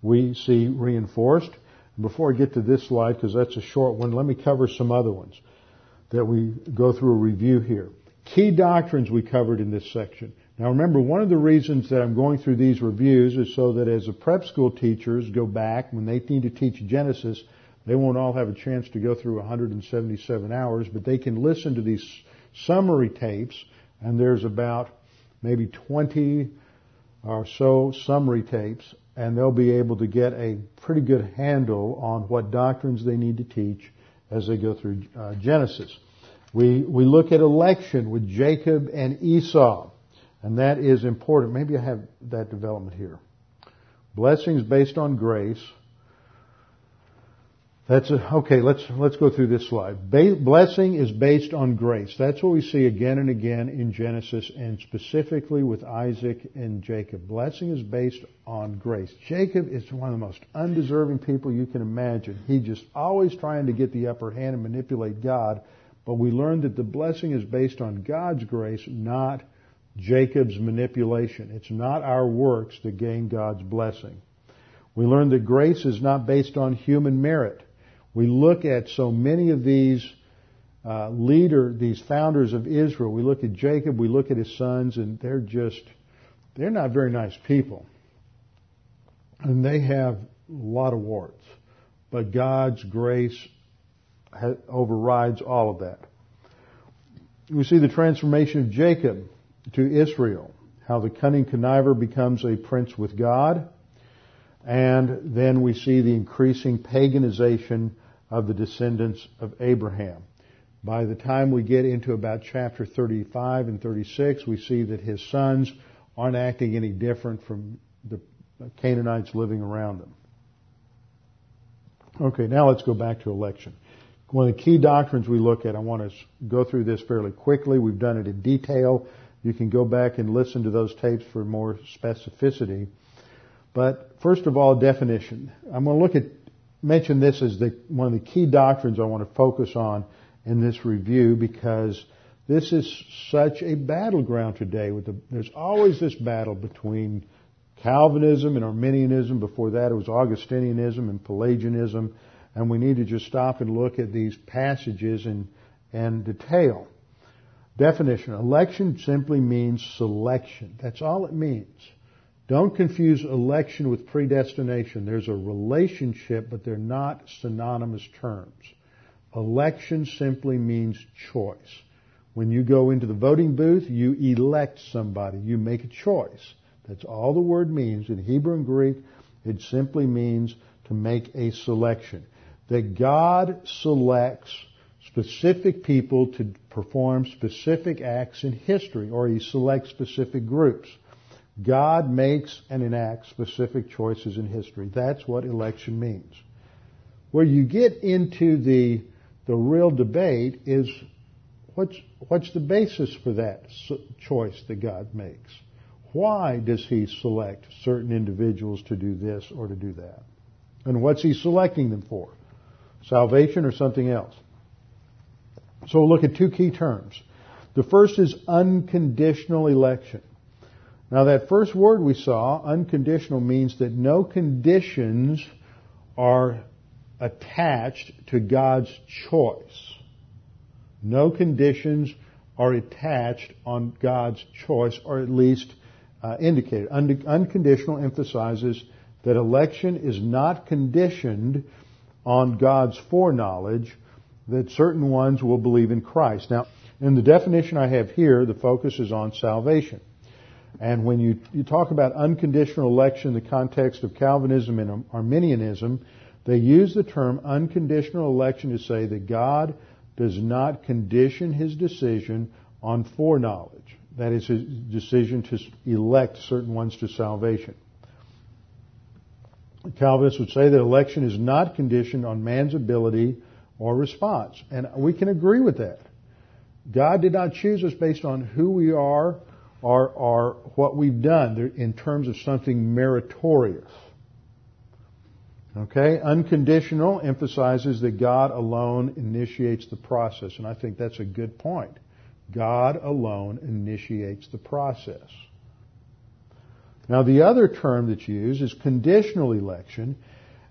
we see reinforced. Before I get to this slide, because that's a short one, let me cover some other ones that we go through a review here. Key doctrines we covered in this section. Now remember, one of the reasons that I'm going through these reviews is so that as the prep school teachers go back, when they need to teach Genesis, they won't all have a chance to go through one hundred seventy-seven hours, but they can listen to these summary tapes, and there's about maybe twenty or so summary tapes, and they'll be able to get a pretty good handle on what doctrines they need to teach as they go through uh, Genesis. We, we look at election with Jacob and Esau. And that is important. Maybe I have that development here. Blessings based on grace. That's a, okay. Let's let's go through this slide. Ba- blessing is based on grace. That's what we see again and again in Genesis, and specifically with Isaac and Jacob. Blessing is based on grace. Jacob is one of the most undeserving people you can imagine. He just always trying to get the upper hand and manipulate God. But we learned that the blessing is based on God's grace, not Jacob's manipulation. It's not our works that gain God's blessing. We learn that grace is not based on human merit. We look at so many of these uh, leader, these founders of Israel. We look at Jacob, we look at his sons, and they're just, they're not very nice people. And they have a lot of warts. But God's grace ha- overrides all of that. We see the transformation of Jacob to Israel, how the cunning conniver becomes a prince with God, and then we see the increasing paganization of the descendants of Abraham. By the time we get into about chapter thirty-five and thirty-six, we see that his sons aren't acting any different from the Canaanites living around them. Okay, now let's go back to election. One of the key doctrines we look at, I want to go through this fairly quickly. We've done it in detail. You can go back and listen to those tapes for more specificity. But first of all, definition. I'm going to look at, mention this as the, one of the key doctrines I want to focus on in this review, because this is such a battleground today. With the, there's always this battle between Calvinism and Arminianism. Before that, it was Augustinianism and Pelagianism. And we need to just stop and look at these passages in, in detail. Definition. Election simply means selection. That's all it means. Don't confuse election with predestination. There's a relationship, but they're not synonymous terms. Election simply means choice. When you go into the voting booth, you elect somebody. You make a choice. That's all the word means. In Hebrew and Greek, it simply means to make a selection. that God selects specific people to perform specific acts in history, or He selects specific groups. God makes and enacts specific choices in history. That's what election means. Where you get into the the real debate is what's what's the basis for that choice that God makes? Why does He select certain individuals to do this or to do that? And what's He selecting them for? Salvation or something else? So we'll look at two key terms. The first is unconditional election. Now that first word we saw, unconditional, means that no conditions are attached to God's choice. No conditions are attached on God's choice, or at least uh, indicated. Und- unconditional emphasizes that election is not conditioned on God's foreknowledge that certain ones will believe in Christ. Now, in the definition I have here, the focus is on salvation. And when you, you talk about unconditional election in the context of Calvinism and Arminianism, they use the term unconditional election to say that God does not condition His decision on foreknowledge. That is, His decision to elect certain ones to salvation. Calvinists would say that election is not conditioned on man's ability or response. And we can agree with that. God did not choose us based on who we are or, or what we've done in terms of something meritorious. Okay? Unconditional emphasizes that God alone initiates the process. And I think that's a good point. God alone initiates the process. Now, the other term that's used is conditional election,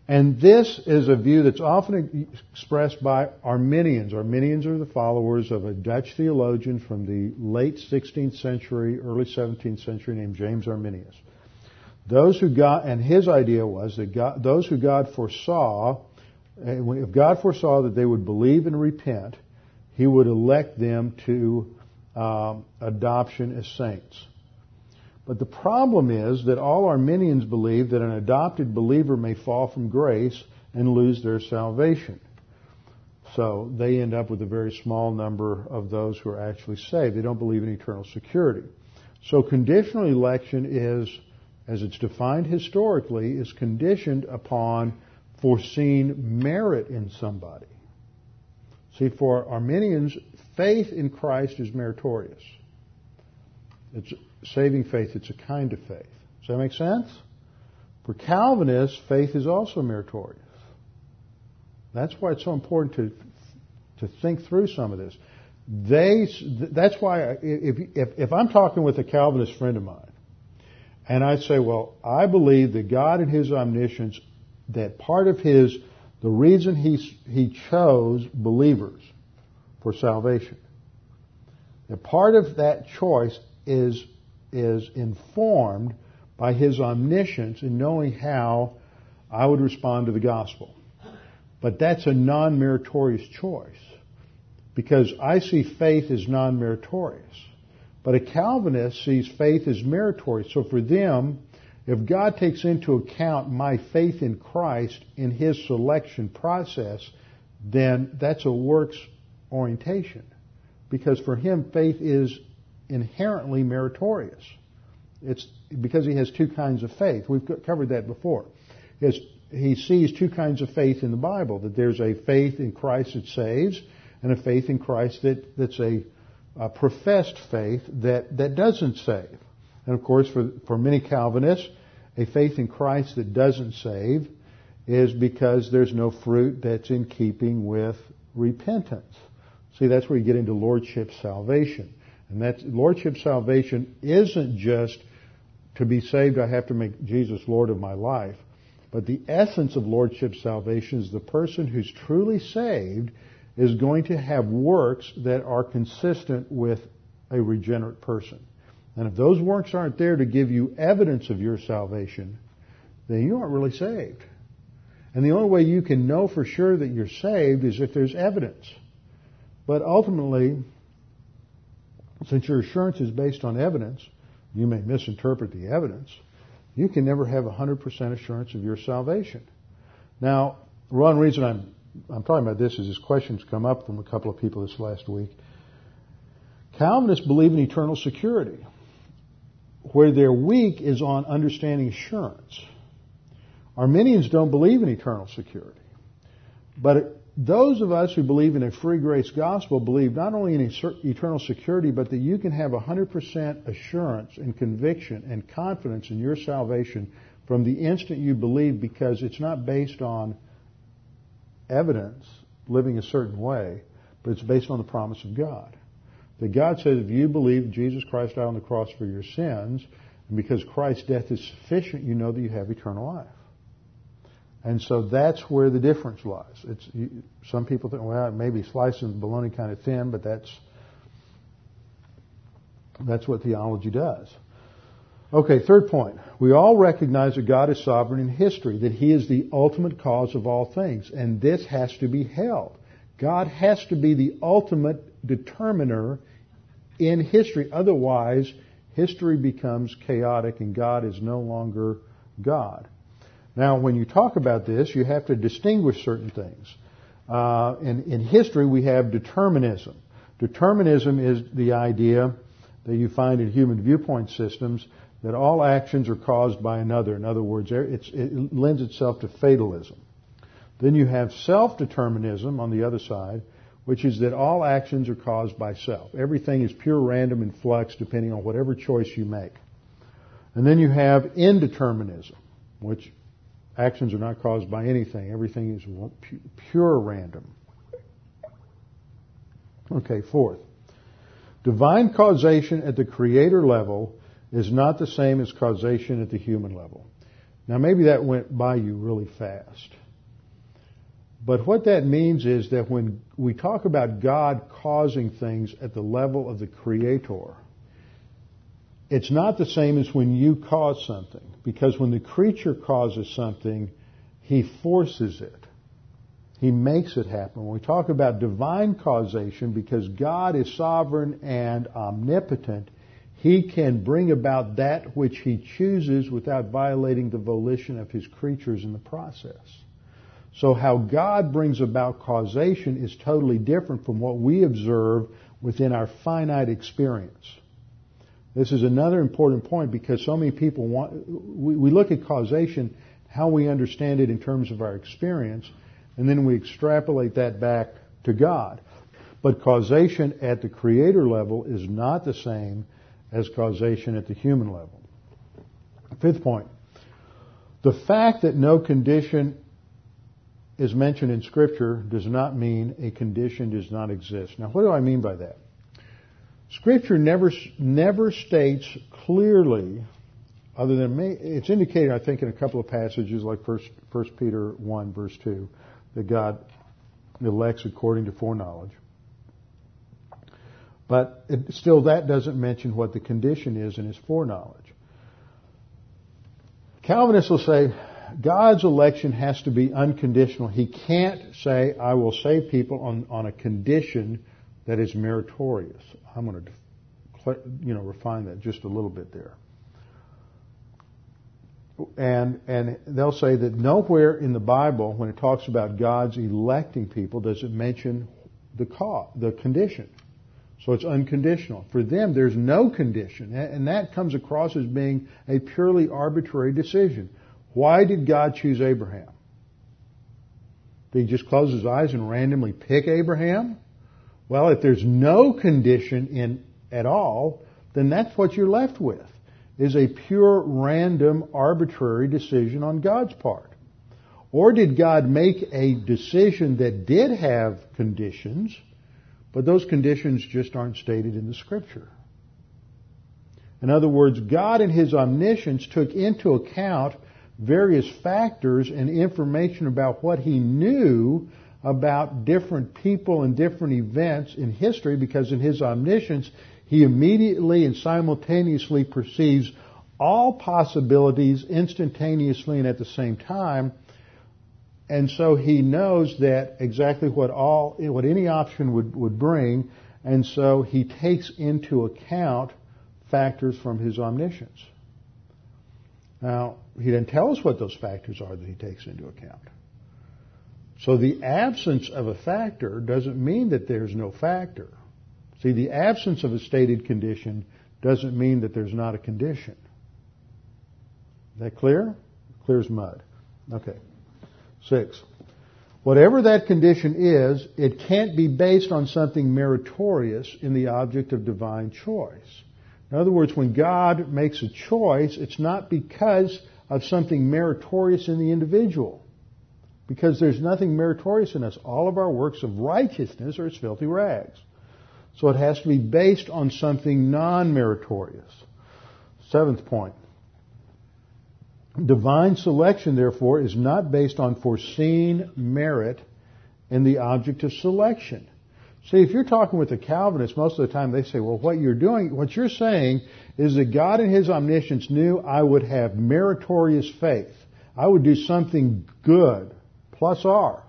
and this is a view that's often expressed by Arminians. Arminians are the followers of a Dutch theologian from the late sixteenth century, early seventeenth century, named James Arminius. Those who God, and his idea was that God, those who God foresaw, if God foresaw that they would believe and repent, He would elect them to um, adoption as saints. But the problem is that all Arminians believe that an adopted believer may fall from grace and lose their salvation. So they end up with a very small number of those who are actually saved. They don't believe in eternal security. So conditional election is, as it's defined historically, is conditioned upon foreseen merit in somebody. See, for Arminians, faith in Christ is meritorious. It's saving faith, it's a kind of faith. Does that make sense? For Calvinists, faith is also meritorious. That's why it's so important to to think through some of this. They, that's why if, if if I'm talking with a Calvinist friend of mine, and I say, well, I believe that God in His omniscience, that part of His, the reason He He chose believers for salvation, that part of that choice is is informed by His omniscience in knowing how I would respond to the gospel. But that's a non-meritorious choice, because I see faith as non-meritorious. But a Calvinist sees faith as meritorious. So for them, if God takes into account my faith in Christ in His selection process, then that's a works orientation. Because for him, faith is inherently meritorious. It's because he has two kinds of faith. We've covered that before. He sees two kinds of faith in the Bible, that there's a faith in Christ that saves, and a faith in Christ that, that's a, a professed faith that, that doesn't save. And of course, for, for many Calvinists, a faith in Christ that doesn't save is because there's no fruit that's in keeping with repentance. See, that's where you get into Lordship salvation. And that Lordship salvation isn't just to be saved, I have to make Jesus Lord of my life. But the essence of Lordship salvation is the person who's truly saved is going to have works that are consistent with a regenerate person. And if those works aren't there to give you evidence of your salvation, then you aren't really saved. And the only way you can know for sure that you're saved is if there's evidence. But ultimately, since your assurance is based on evidence, you may misinterpret the evidence, you can never have one hundred percent assurance of your salvation. Now, one reason I'm I'm talking about this as this question's come up from a couple of people this last week. Calvinists believe in eternal security. Where they're weak is on understanding assurance. Arminians don't believe in eternal security. But those of us who believe in a free grace gospel believe not only in eternal security, but that you can have one hundred percent assurance and conviction and confidence in your salvation from the instant you believe, because it's not based on evidence living a certain way, but it's based on the promise of God. That God says, if you believe Jesus Christ died on the cross for your sins, and because Christ's death is sufficient, you know that you have eternal life. And so that's where the difference lies. It's you, some people think, well, maybe slicing the bologna kind of thin, but that's that's what theology does. Okay, third point. We all recognize that God is sovereign in history, that He is the ultimate cause of all things, and this has to be held. God has to be the ultimate determiner in history. Otherwise, history becomes chaotic and God is no longer God. Now, when you talk about this, you have to distinguish certain things. Uh, in, in history, we have determinism. Determinism is the idea that you find in human viewpoint systems that all actions are caused by another. In other words, it's, it lends itself to fatalism. Then you have self-determinism on the other side, which is that all actions are caused by self. Everything is pure random and flux depending on whatever choice you make. And then you have indeterminism, which actions are not caused by anything. Everything is pure random. Okay, fourth. Divine causation at the creator level is not the same as causation at the human level. Now, maybe that went by you really fast. But what that means is that when we talk about God causing things at the level of the creator, it's not the same as when you cause something, because when the creature causes something, he forces it. He makes it happen. When we talk about divine causation, because God is sovereign and omnipotent, He can bring about that which He chooses without violating the volition of His creatures in the process. So how God brings about causation is totally different from what we observe within our finite experience. This is another important point, because so many people want, we, we look at causation, how we understand it in terms of our experience, and then we extrapolate that back to God. But causation at the creator level is not the same as causation at the human level. Fifth point. The fact that no condition is mentioned in Scripture does not mean a condition does not exist. Now, what do I mean by that? Scripture never never states clearly, other than me, it's indicated, I think, in a couple of passages like First Peter one, verse two, that God elects according to foreknowledge. But it, still, that doesn't mention what the condition is in His foreknowledge. Calvinists will say God's election has to be unconditional. He can't say, I will save people on, on a condition that is meritorious. I'm going to, you know, refine that just a little bit there. And and they'll say that nowhere in the Bible, when it talks about God's electing people, does it mention the cause, the condition. So it's unconditional. For them, there's no condition, and that comes across as being a purely arbitrary decision. Why did God choose Abraham? Did He just close His eyes and randomly pick Abraham? Well, if there's no condition in at all, then that's what you're left with, is a pure, random, arbitrary decision on God's part. Or did God make a decision that did have conditions, but those conditions just aren't stated in the Scripture? In other words, God in His omniscience took into account various factors and information about what He knew about different people and different events in history, because in His omniscience, He immediately and simultaneously perceives all possibilities instantaneously and at the same time. And so He knows that exactly what all, what any option would, would bring. And so He takes into account factors from His omniscience. Now, He didn't tell us what those factors are that He takes into account. So the absence of a factor doesn't mean that there's no factor. See, the absence of a stated condition doesn't mean that there's not a condition. Is that clear? Clear as mud. Okay. Six. Whatever that condition is, it can't be based on something meritorious in the object of divine choice. In other words, when God makes a choice, it's not because of something meritorious in the individual, because there's nothing meritorious in us. All of our works of righteousness are as filthy rags. So it has to be based on something non-meritorious. Seventh point. Divine selection, therefore, is not based on foreseen merit in the object of selection. See, if you're talking with a Calvinist, most of the time they say, well, what you're doing, what you're saying is that God in His omniscience knew I would have meritorious faith. I would do something good, plus R.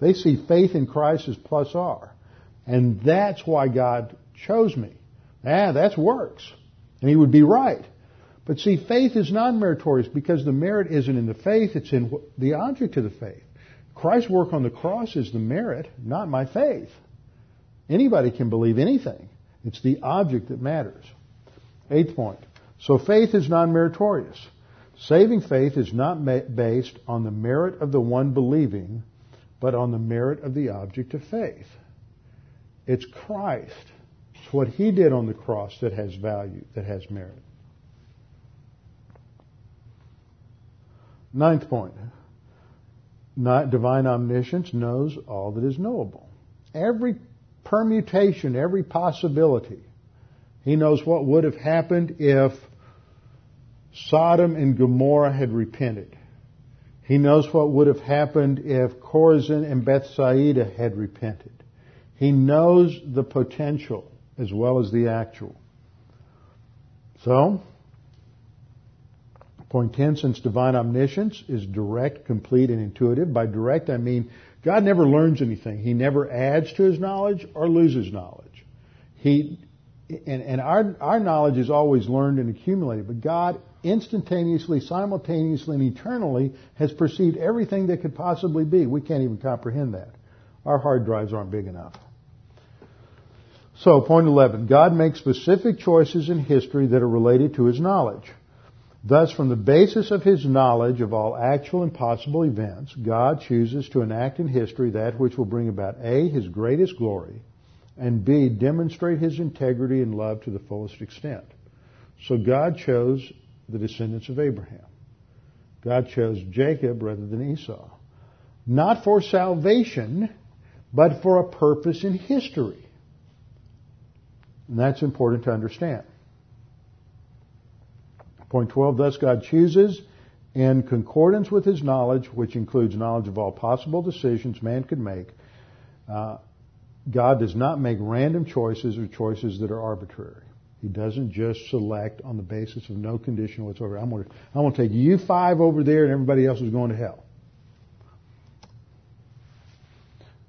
They see faith in Christ as plus R. And that's why God chose me. Ah, that's works. And He would be right. But see, faith is non-meritorious because the merit isn't in the faith, it's in the object of the faith. Christ's work on the cross is the merit, not my faith. Anybody can believe anything. It's the object that matters. Eighth point. So faith is non-meritorious. Saving faith is not based on the merit of the one believing, but on the merit of the object of faith. It's Christ. It's what He did on the cross that has value, that has merit. Ninth point. Not divine omniscience knows all that is knowable. Every permutation, every possibility. He knows what would have happened if Sodom and Gomorrah had repented. He knows what would have happened if Chorazin and Bethsaida had repented. He knows the potential as well as the actual. So, point ten, since divine omniscience is direct, complete, and intuitive, by direct I mean God never learns anything. He never adds to His knowledge or loses knowledge. He and, and our, our knowledge is always learned and accumulated, but God instantaneously, simultaneously, and eternally has perceived everything that could possibly be. We can't even comprehend that. Our hard drives aren't big enough. So, point eleven, God makes specific choices in history that are related to His knowledge. Thus, from the basis of His knowledge of all actual and possible events, God chooses to enact in history that which will bring about A, His greatest glory, and B, demonstrate His integrity and love to the fullest extent. So God chose the descendants of Abraham. God chose Jacob rather than Esau. Not for salvation, but for a purpose in history. And that's important to understand. Point twelve, thus God chooses in concordance with His knowledge, which includes knowledge of all possible decisions man could make. Uh, God does not make random choices or choices that are arbitrary. He doesn't just select on the basis of no condition whatsoever. I'm going I'm to take you five over there and everybody else is going to hell.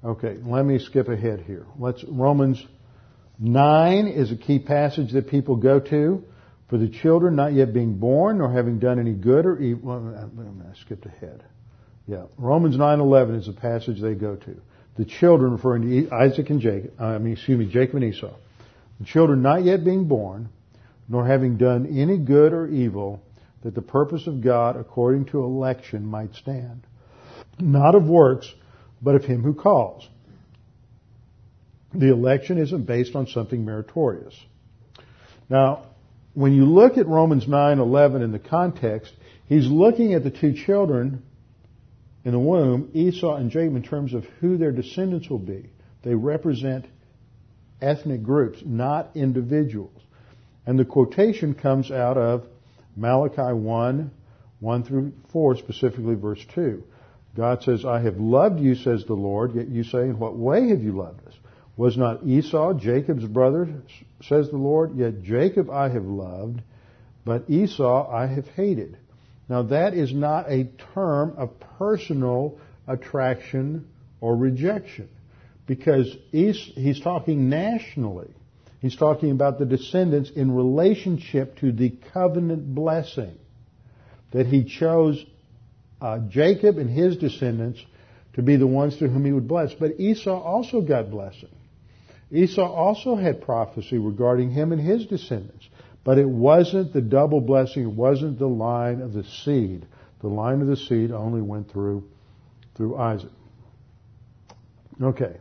Okay, let me skip ahead here. Let's Romans nine is a key passage that people go to. For the children not yet being born, nor having done any good or evil. Well, I skipped ahead. Yeah, Romans nine eleven is a passage they go to. The children, referring to Isaac and Jacob. I mean, excuse me, Jacob and Esau. The children not yet being born, nor having done any good or evil, that the purpose of God according to election might stand, not of works, but of Him who calls. The election isn't based on something meritorious. Now, when you look at Romans nine eleven in the context, he's looking at the two children in the womb, Esau and Jacob, in terms of who their descendants will be. They represent ethnic groups, not individuals. And the quotation comes out of Malachi one, one through four, specifically verse two. God says, I have loved you, says the Lord, yet you say, in what way have you loved us? Was not Esau Jacob's brother, says the Lord? Yet Jacob I have loved, but Esau I have hated. Now that is not a term of personal attraction or rejection, because he's talking nationally. He's talking about the descendants in relationship to the covenant blessing that He chose uh, Jacob and his descendants to be the ones to whom he would bless. But Esau also got blessing. Esau also had prophecy regarding him and his descendants. But it wasn't the double blessing. It wasn't the line of the seed. The line of the seed only went through through Isaac. Okay.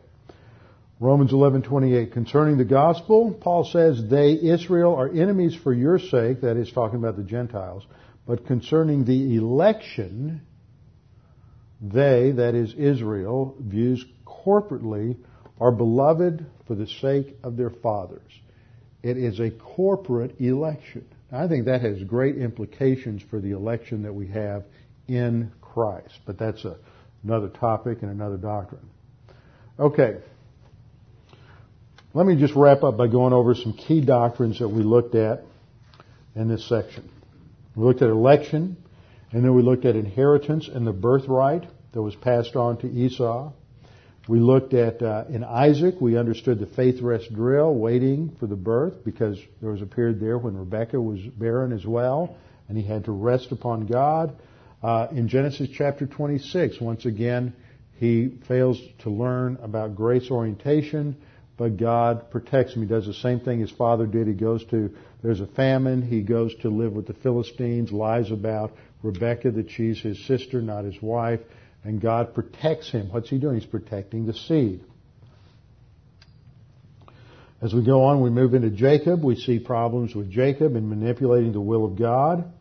Romans eleven twenty-eight. Concerning the gospel, Paul says, they, Israel, are enemies for your sake. That is talking about the Gentiles. But concerning the election, they, that is Israel, views corporately, are beloved for the sake of their fathers. It is a corporate election. I think that has great implications for the election that we have in Christ. But that's a, another topic and another doctrine. Okay. Let me just wrap up by going over some key doctrines that we looked at in this section. We looked at election, and then we looked at inheritance and the birthright that was passed on to Esau. We looked at, uh, in Isaac, we understood the faith rest drill, waiting for the birth, because there was a period there when Rebekah was barren as well, and he had to rest upon God. Uh, in Genesis chapter twenty-six, once again, he fails to learn about grace orientation, but God protects him. He does the same thing his father did. He goes to, there's a famine, he goes to live with the Philistines, lies about Rebekah that she's his sister, not his wife. And God protects him. What's he doing? He's protecting the seed. As we go on, we move into Jacob. We see problems with Jacob in manipulating the will of God.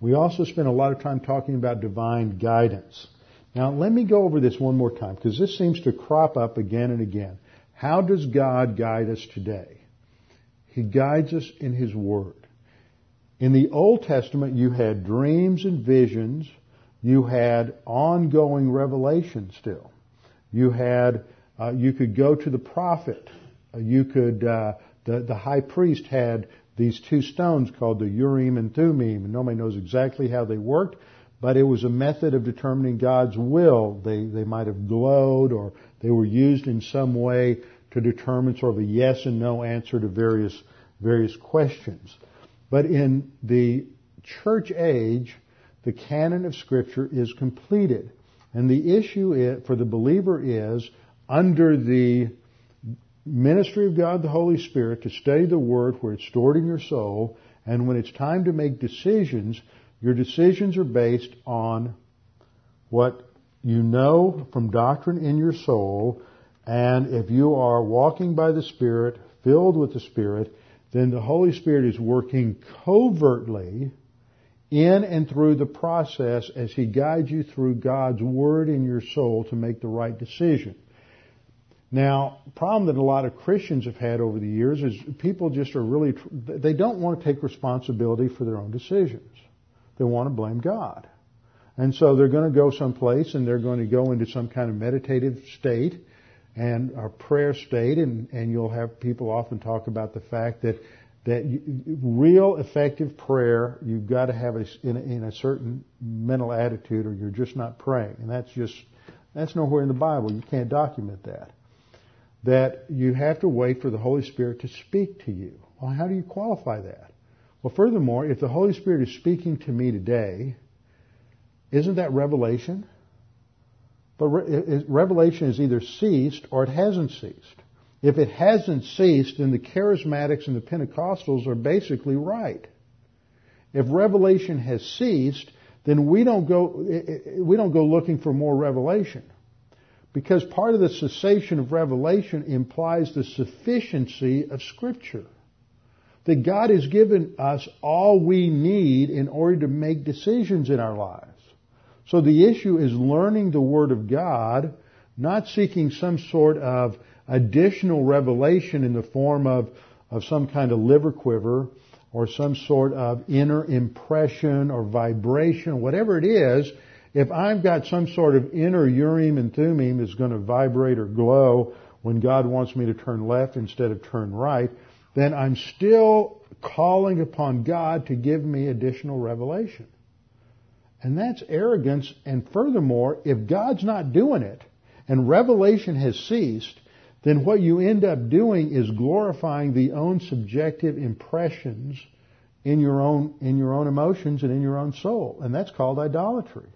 We also spend a lot of time talking about divine guidance. Now, let me go over this one more time, because this seems to crop up again and again. How does God guide us today? He guides us in His Word. In the Old Testament, you had dreams and visions. You had ongoing revelation still. You had, uh, you could go to the prophet. You could, uh, the, the high priest had these two stones called the Urim and Thummim, and nobody knows exactly how they worked, but it was a method of determining God's will. They, they might have glowed, or they were used in some way to determine sort of a yes and no answer to various, various questions. But in the church age, the canon of Scripture is completed. And the issue is, for the believer is, under the ministry of God, the Holy Spirit, to study the Word where it's stored in your soul, and when it's time to make decisions, your decisions are based on what you know from doctrine in your soul, and if you are walking by the Spirit, filled with the Spirit, then the Holy Spirit is working covertly in and through the process as He guides you through God's Word in your soul to make the right decision. Now, the problem that a lot of Christians have had over the years is people just are really, they don't want to take responsibility for their own decisions. They want to blame God. And so they're going to go someplace and they're going to go into some kind of meditative state and a prayer state, and, and you'll have people often talk about the fact that that you, real effective prayer, you've got to have a, in, a, in a certain mental attitude, or you're just not praying. And that's just, that's nowhere in the Bible. You can't document that. That you have to wait for the Holy Spirit to speak to you. Well, how do you qualify that? Well, furthermore, if the Holy Spirit is speaking to me today, isn't that revelation? But re- revelation has either ceased or it hasn't ceased. If it hasn't ceased, then the charismatics and the Pentecostals are basically right. If revelation has ceased, then we don't go, we don't go looking for more revelation. Because part of the cessation of revelation implies the sufficiency of Scripture. That God has given us all we need in order to make decisions in our lives. So the issue is learning the Word of God, not seeking some sort of additional revelation in the form of, of some kind of liver quiver or some sort of inner impression or vibration, whatever it is. If I've got some sort of inner Urim and Thummim that's going to vibrate or glow when God wants me to turn left instead of turn right, then I'm still calling upon God to give me additional revelation. And that's arrogance. And furthermore, if God's not doing it and revelation has ceased, then what you end up doing is glorifying the own subjective impressions in your own in your own emotions and in your own soul. And that's called idolatry.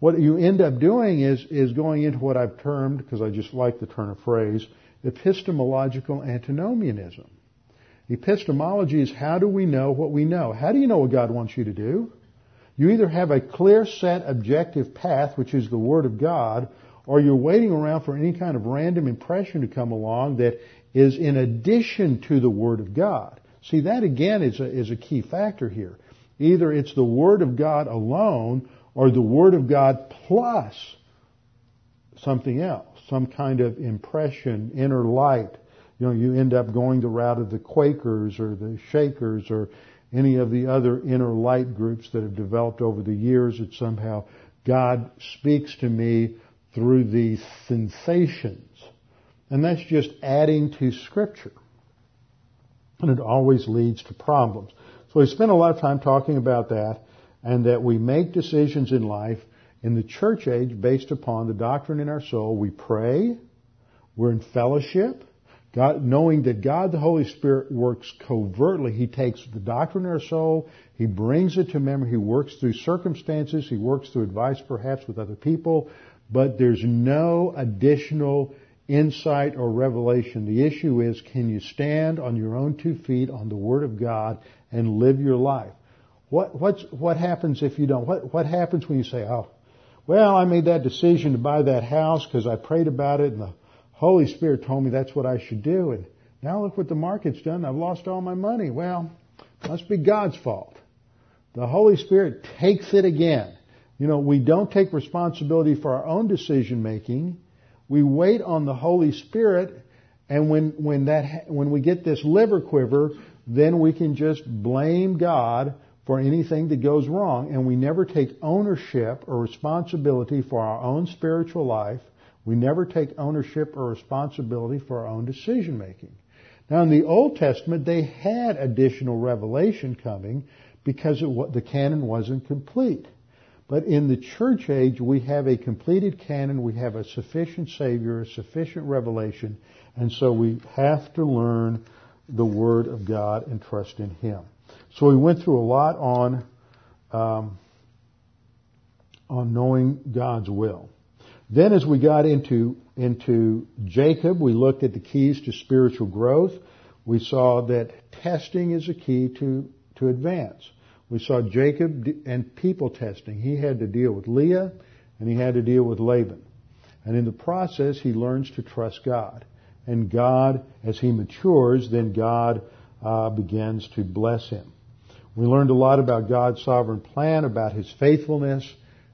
What you end up doing is, is going into what I've termed, because I just like the turn of phrase, epistemological antinomianism. Epistemology is how do we know what we know? How do you know what God wants you to do? You either have a clear set objective path, which is the Word of God, or you're waiting around for any kind of random impression to come along that is in addition to the Word of God. See, that again is a, is a key factor here. Either it's the Word of God alone or the Word of God plus something else, some kind of impression, inner light. You know, you end up going the route of the Quakers or the Shakers or any of the other inner light groups that have developed over the years that somehow God speaks to me through these sensations. And that's just adding to Scripture. And it always leads to problems. So we spent a lot of time talking about that, and that we make decisions in life in the church age based upon the doctrine in our soul. We pray. We're in fellowship. God, knowing that God the Holy Spirit works covertly. He takes the doctrine in our soul. He brings it to memory. He works through circumstances. He works through advice perhaps with other people. But there's no additional insight or revelation. The issue is, can you stand on your own two feet on the Word of God and live your life? What what's, what happens if you don't? What what happens when you say, oh, well, I made that decision to buy that house because I prayed about it and the Holy Spirit told me that's what I should do. And now look what the market's done. I've lost all my money. Well, it must be God's fault. The Holy Spirit takes it again. You know, we don't take responsibility for our own decision making. We wait on the Holy Spirit, and when when that when we get this liver quiver, then we can just blame God for anything that goes wrong, and we never take ownership or responsibility for our own spiritual life. We never take ownership or responsibility for our own decision making. Now, in the Old Testament, they had additional revelation coming because it, the canon wasn't complete. But in the church age, we have a completed canon, we have a sufficient Savior, a sufficient revelation, and so we have to learn the Word of God and trust in Him. So we went through a lot on um, on knowing God's will. Then as we got into, into Jacob, we looked at the keys to spiritual growth. We saw that testing is a key to, to advance. We saw Jacob and people testing. He had to deal with Leah, and he had to deal with Laban. And in the process, he learns to trust God. And God, as he matures, then God uh, begins to bless him. We learned a lot about God's sovereign plan, about his faithfulness,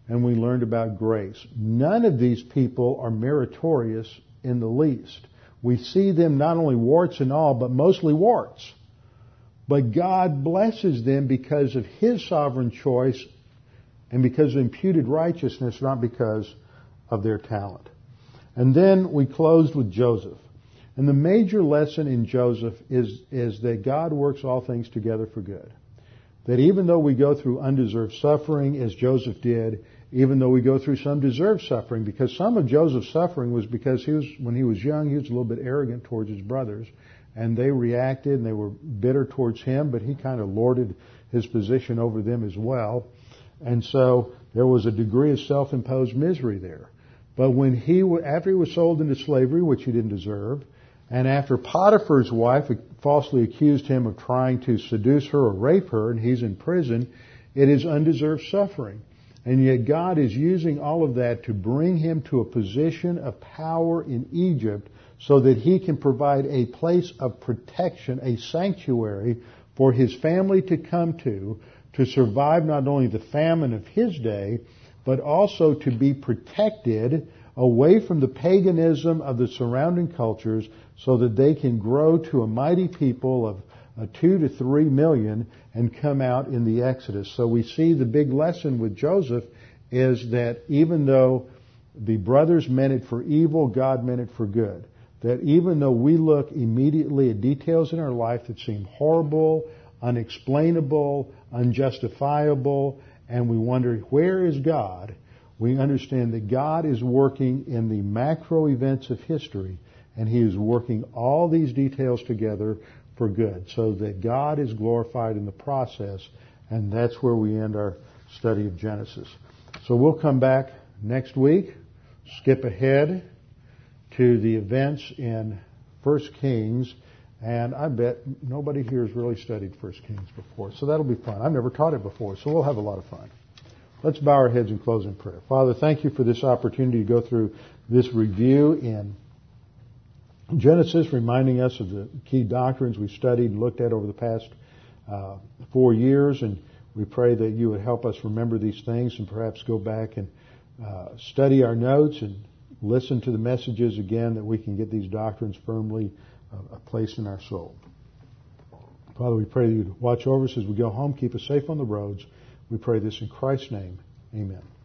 and we learned about grace. None of these people are meritorious in the least. We see them not only warts and all, but mostly warts. But God blesses them because of His sovereign choice and because of imputed righteousness, not because of their talent. And then we closed with Joseph. And the major lesson in Joseph is, is that God works all things together for good. That even though we go through undeserved suffering, as Joseph did, even though we go through some deserved suffering, because some of Joseph's suffering was because he was, when he was young, he was a little bit arrogant towards his brothers. And they reacted, and they were bitter towards him, but he kind of lorded his position over them as well. And so there was a degree of self-imposed misery there. But when he, after he was sold into slavery, which he didn't deserve, and after Potiphar's wife falsely accused him of trying to seduce her or rape her, and he's in prison, it is undeserved suffering. And yet God is using all of that to bring him to a position of power in Egypt, so that he can provide a place of protection, a sanctuary for his family to come to, to survive not only the famine of his day, but also to be protected away from the paganism of the surrounding cultures so that they can grow to a mighty people of uh, two to three million and come out in the Exodus. So we see the big lesson with Joseph is that even though the brothers meant it for evil, God meant it for good. That even though we look immediately at details in our life that seem horrible, unexplainable, unjustifiable, and we wonder, where is God? We understand that God is working in the macro events of history, and He is working all these details together for good, so that God is glorified in the process, and that's where we end our study of Genesis. So we'll come back next week, skip ahead to the events in First Kings, and I bet nobody here has really studied First Kings before, so that'll be fun. I've never taught it before, so we'll have a lot of fun. Let's bow our heads and close in prayer. Father, thank you for this opportunity to go through this review in Genesis, reminding us of the key doctrines we've studied and looked at over the past uh, four years, and we pray that you would help us remember these things and perhaps go back and uh, study our notes and listen to the messages again, that we can get these doctrines firmly uh, a place in our soul. Father, we pray that you'd watch over us as we go home. Keep us safe on the roads. We pray this in Christ's name. Amen.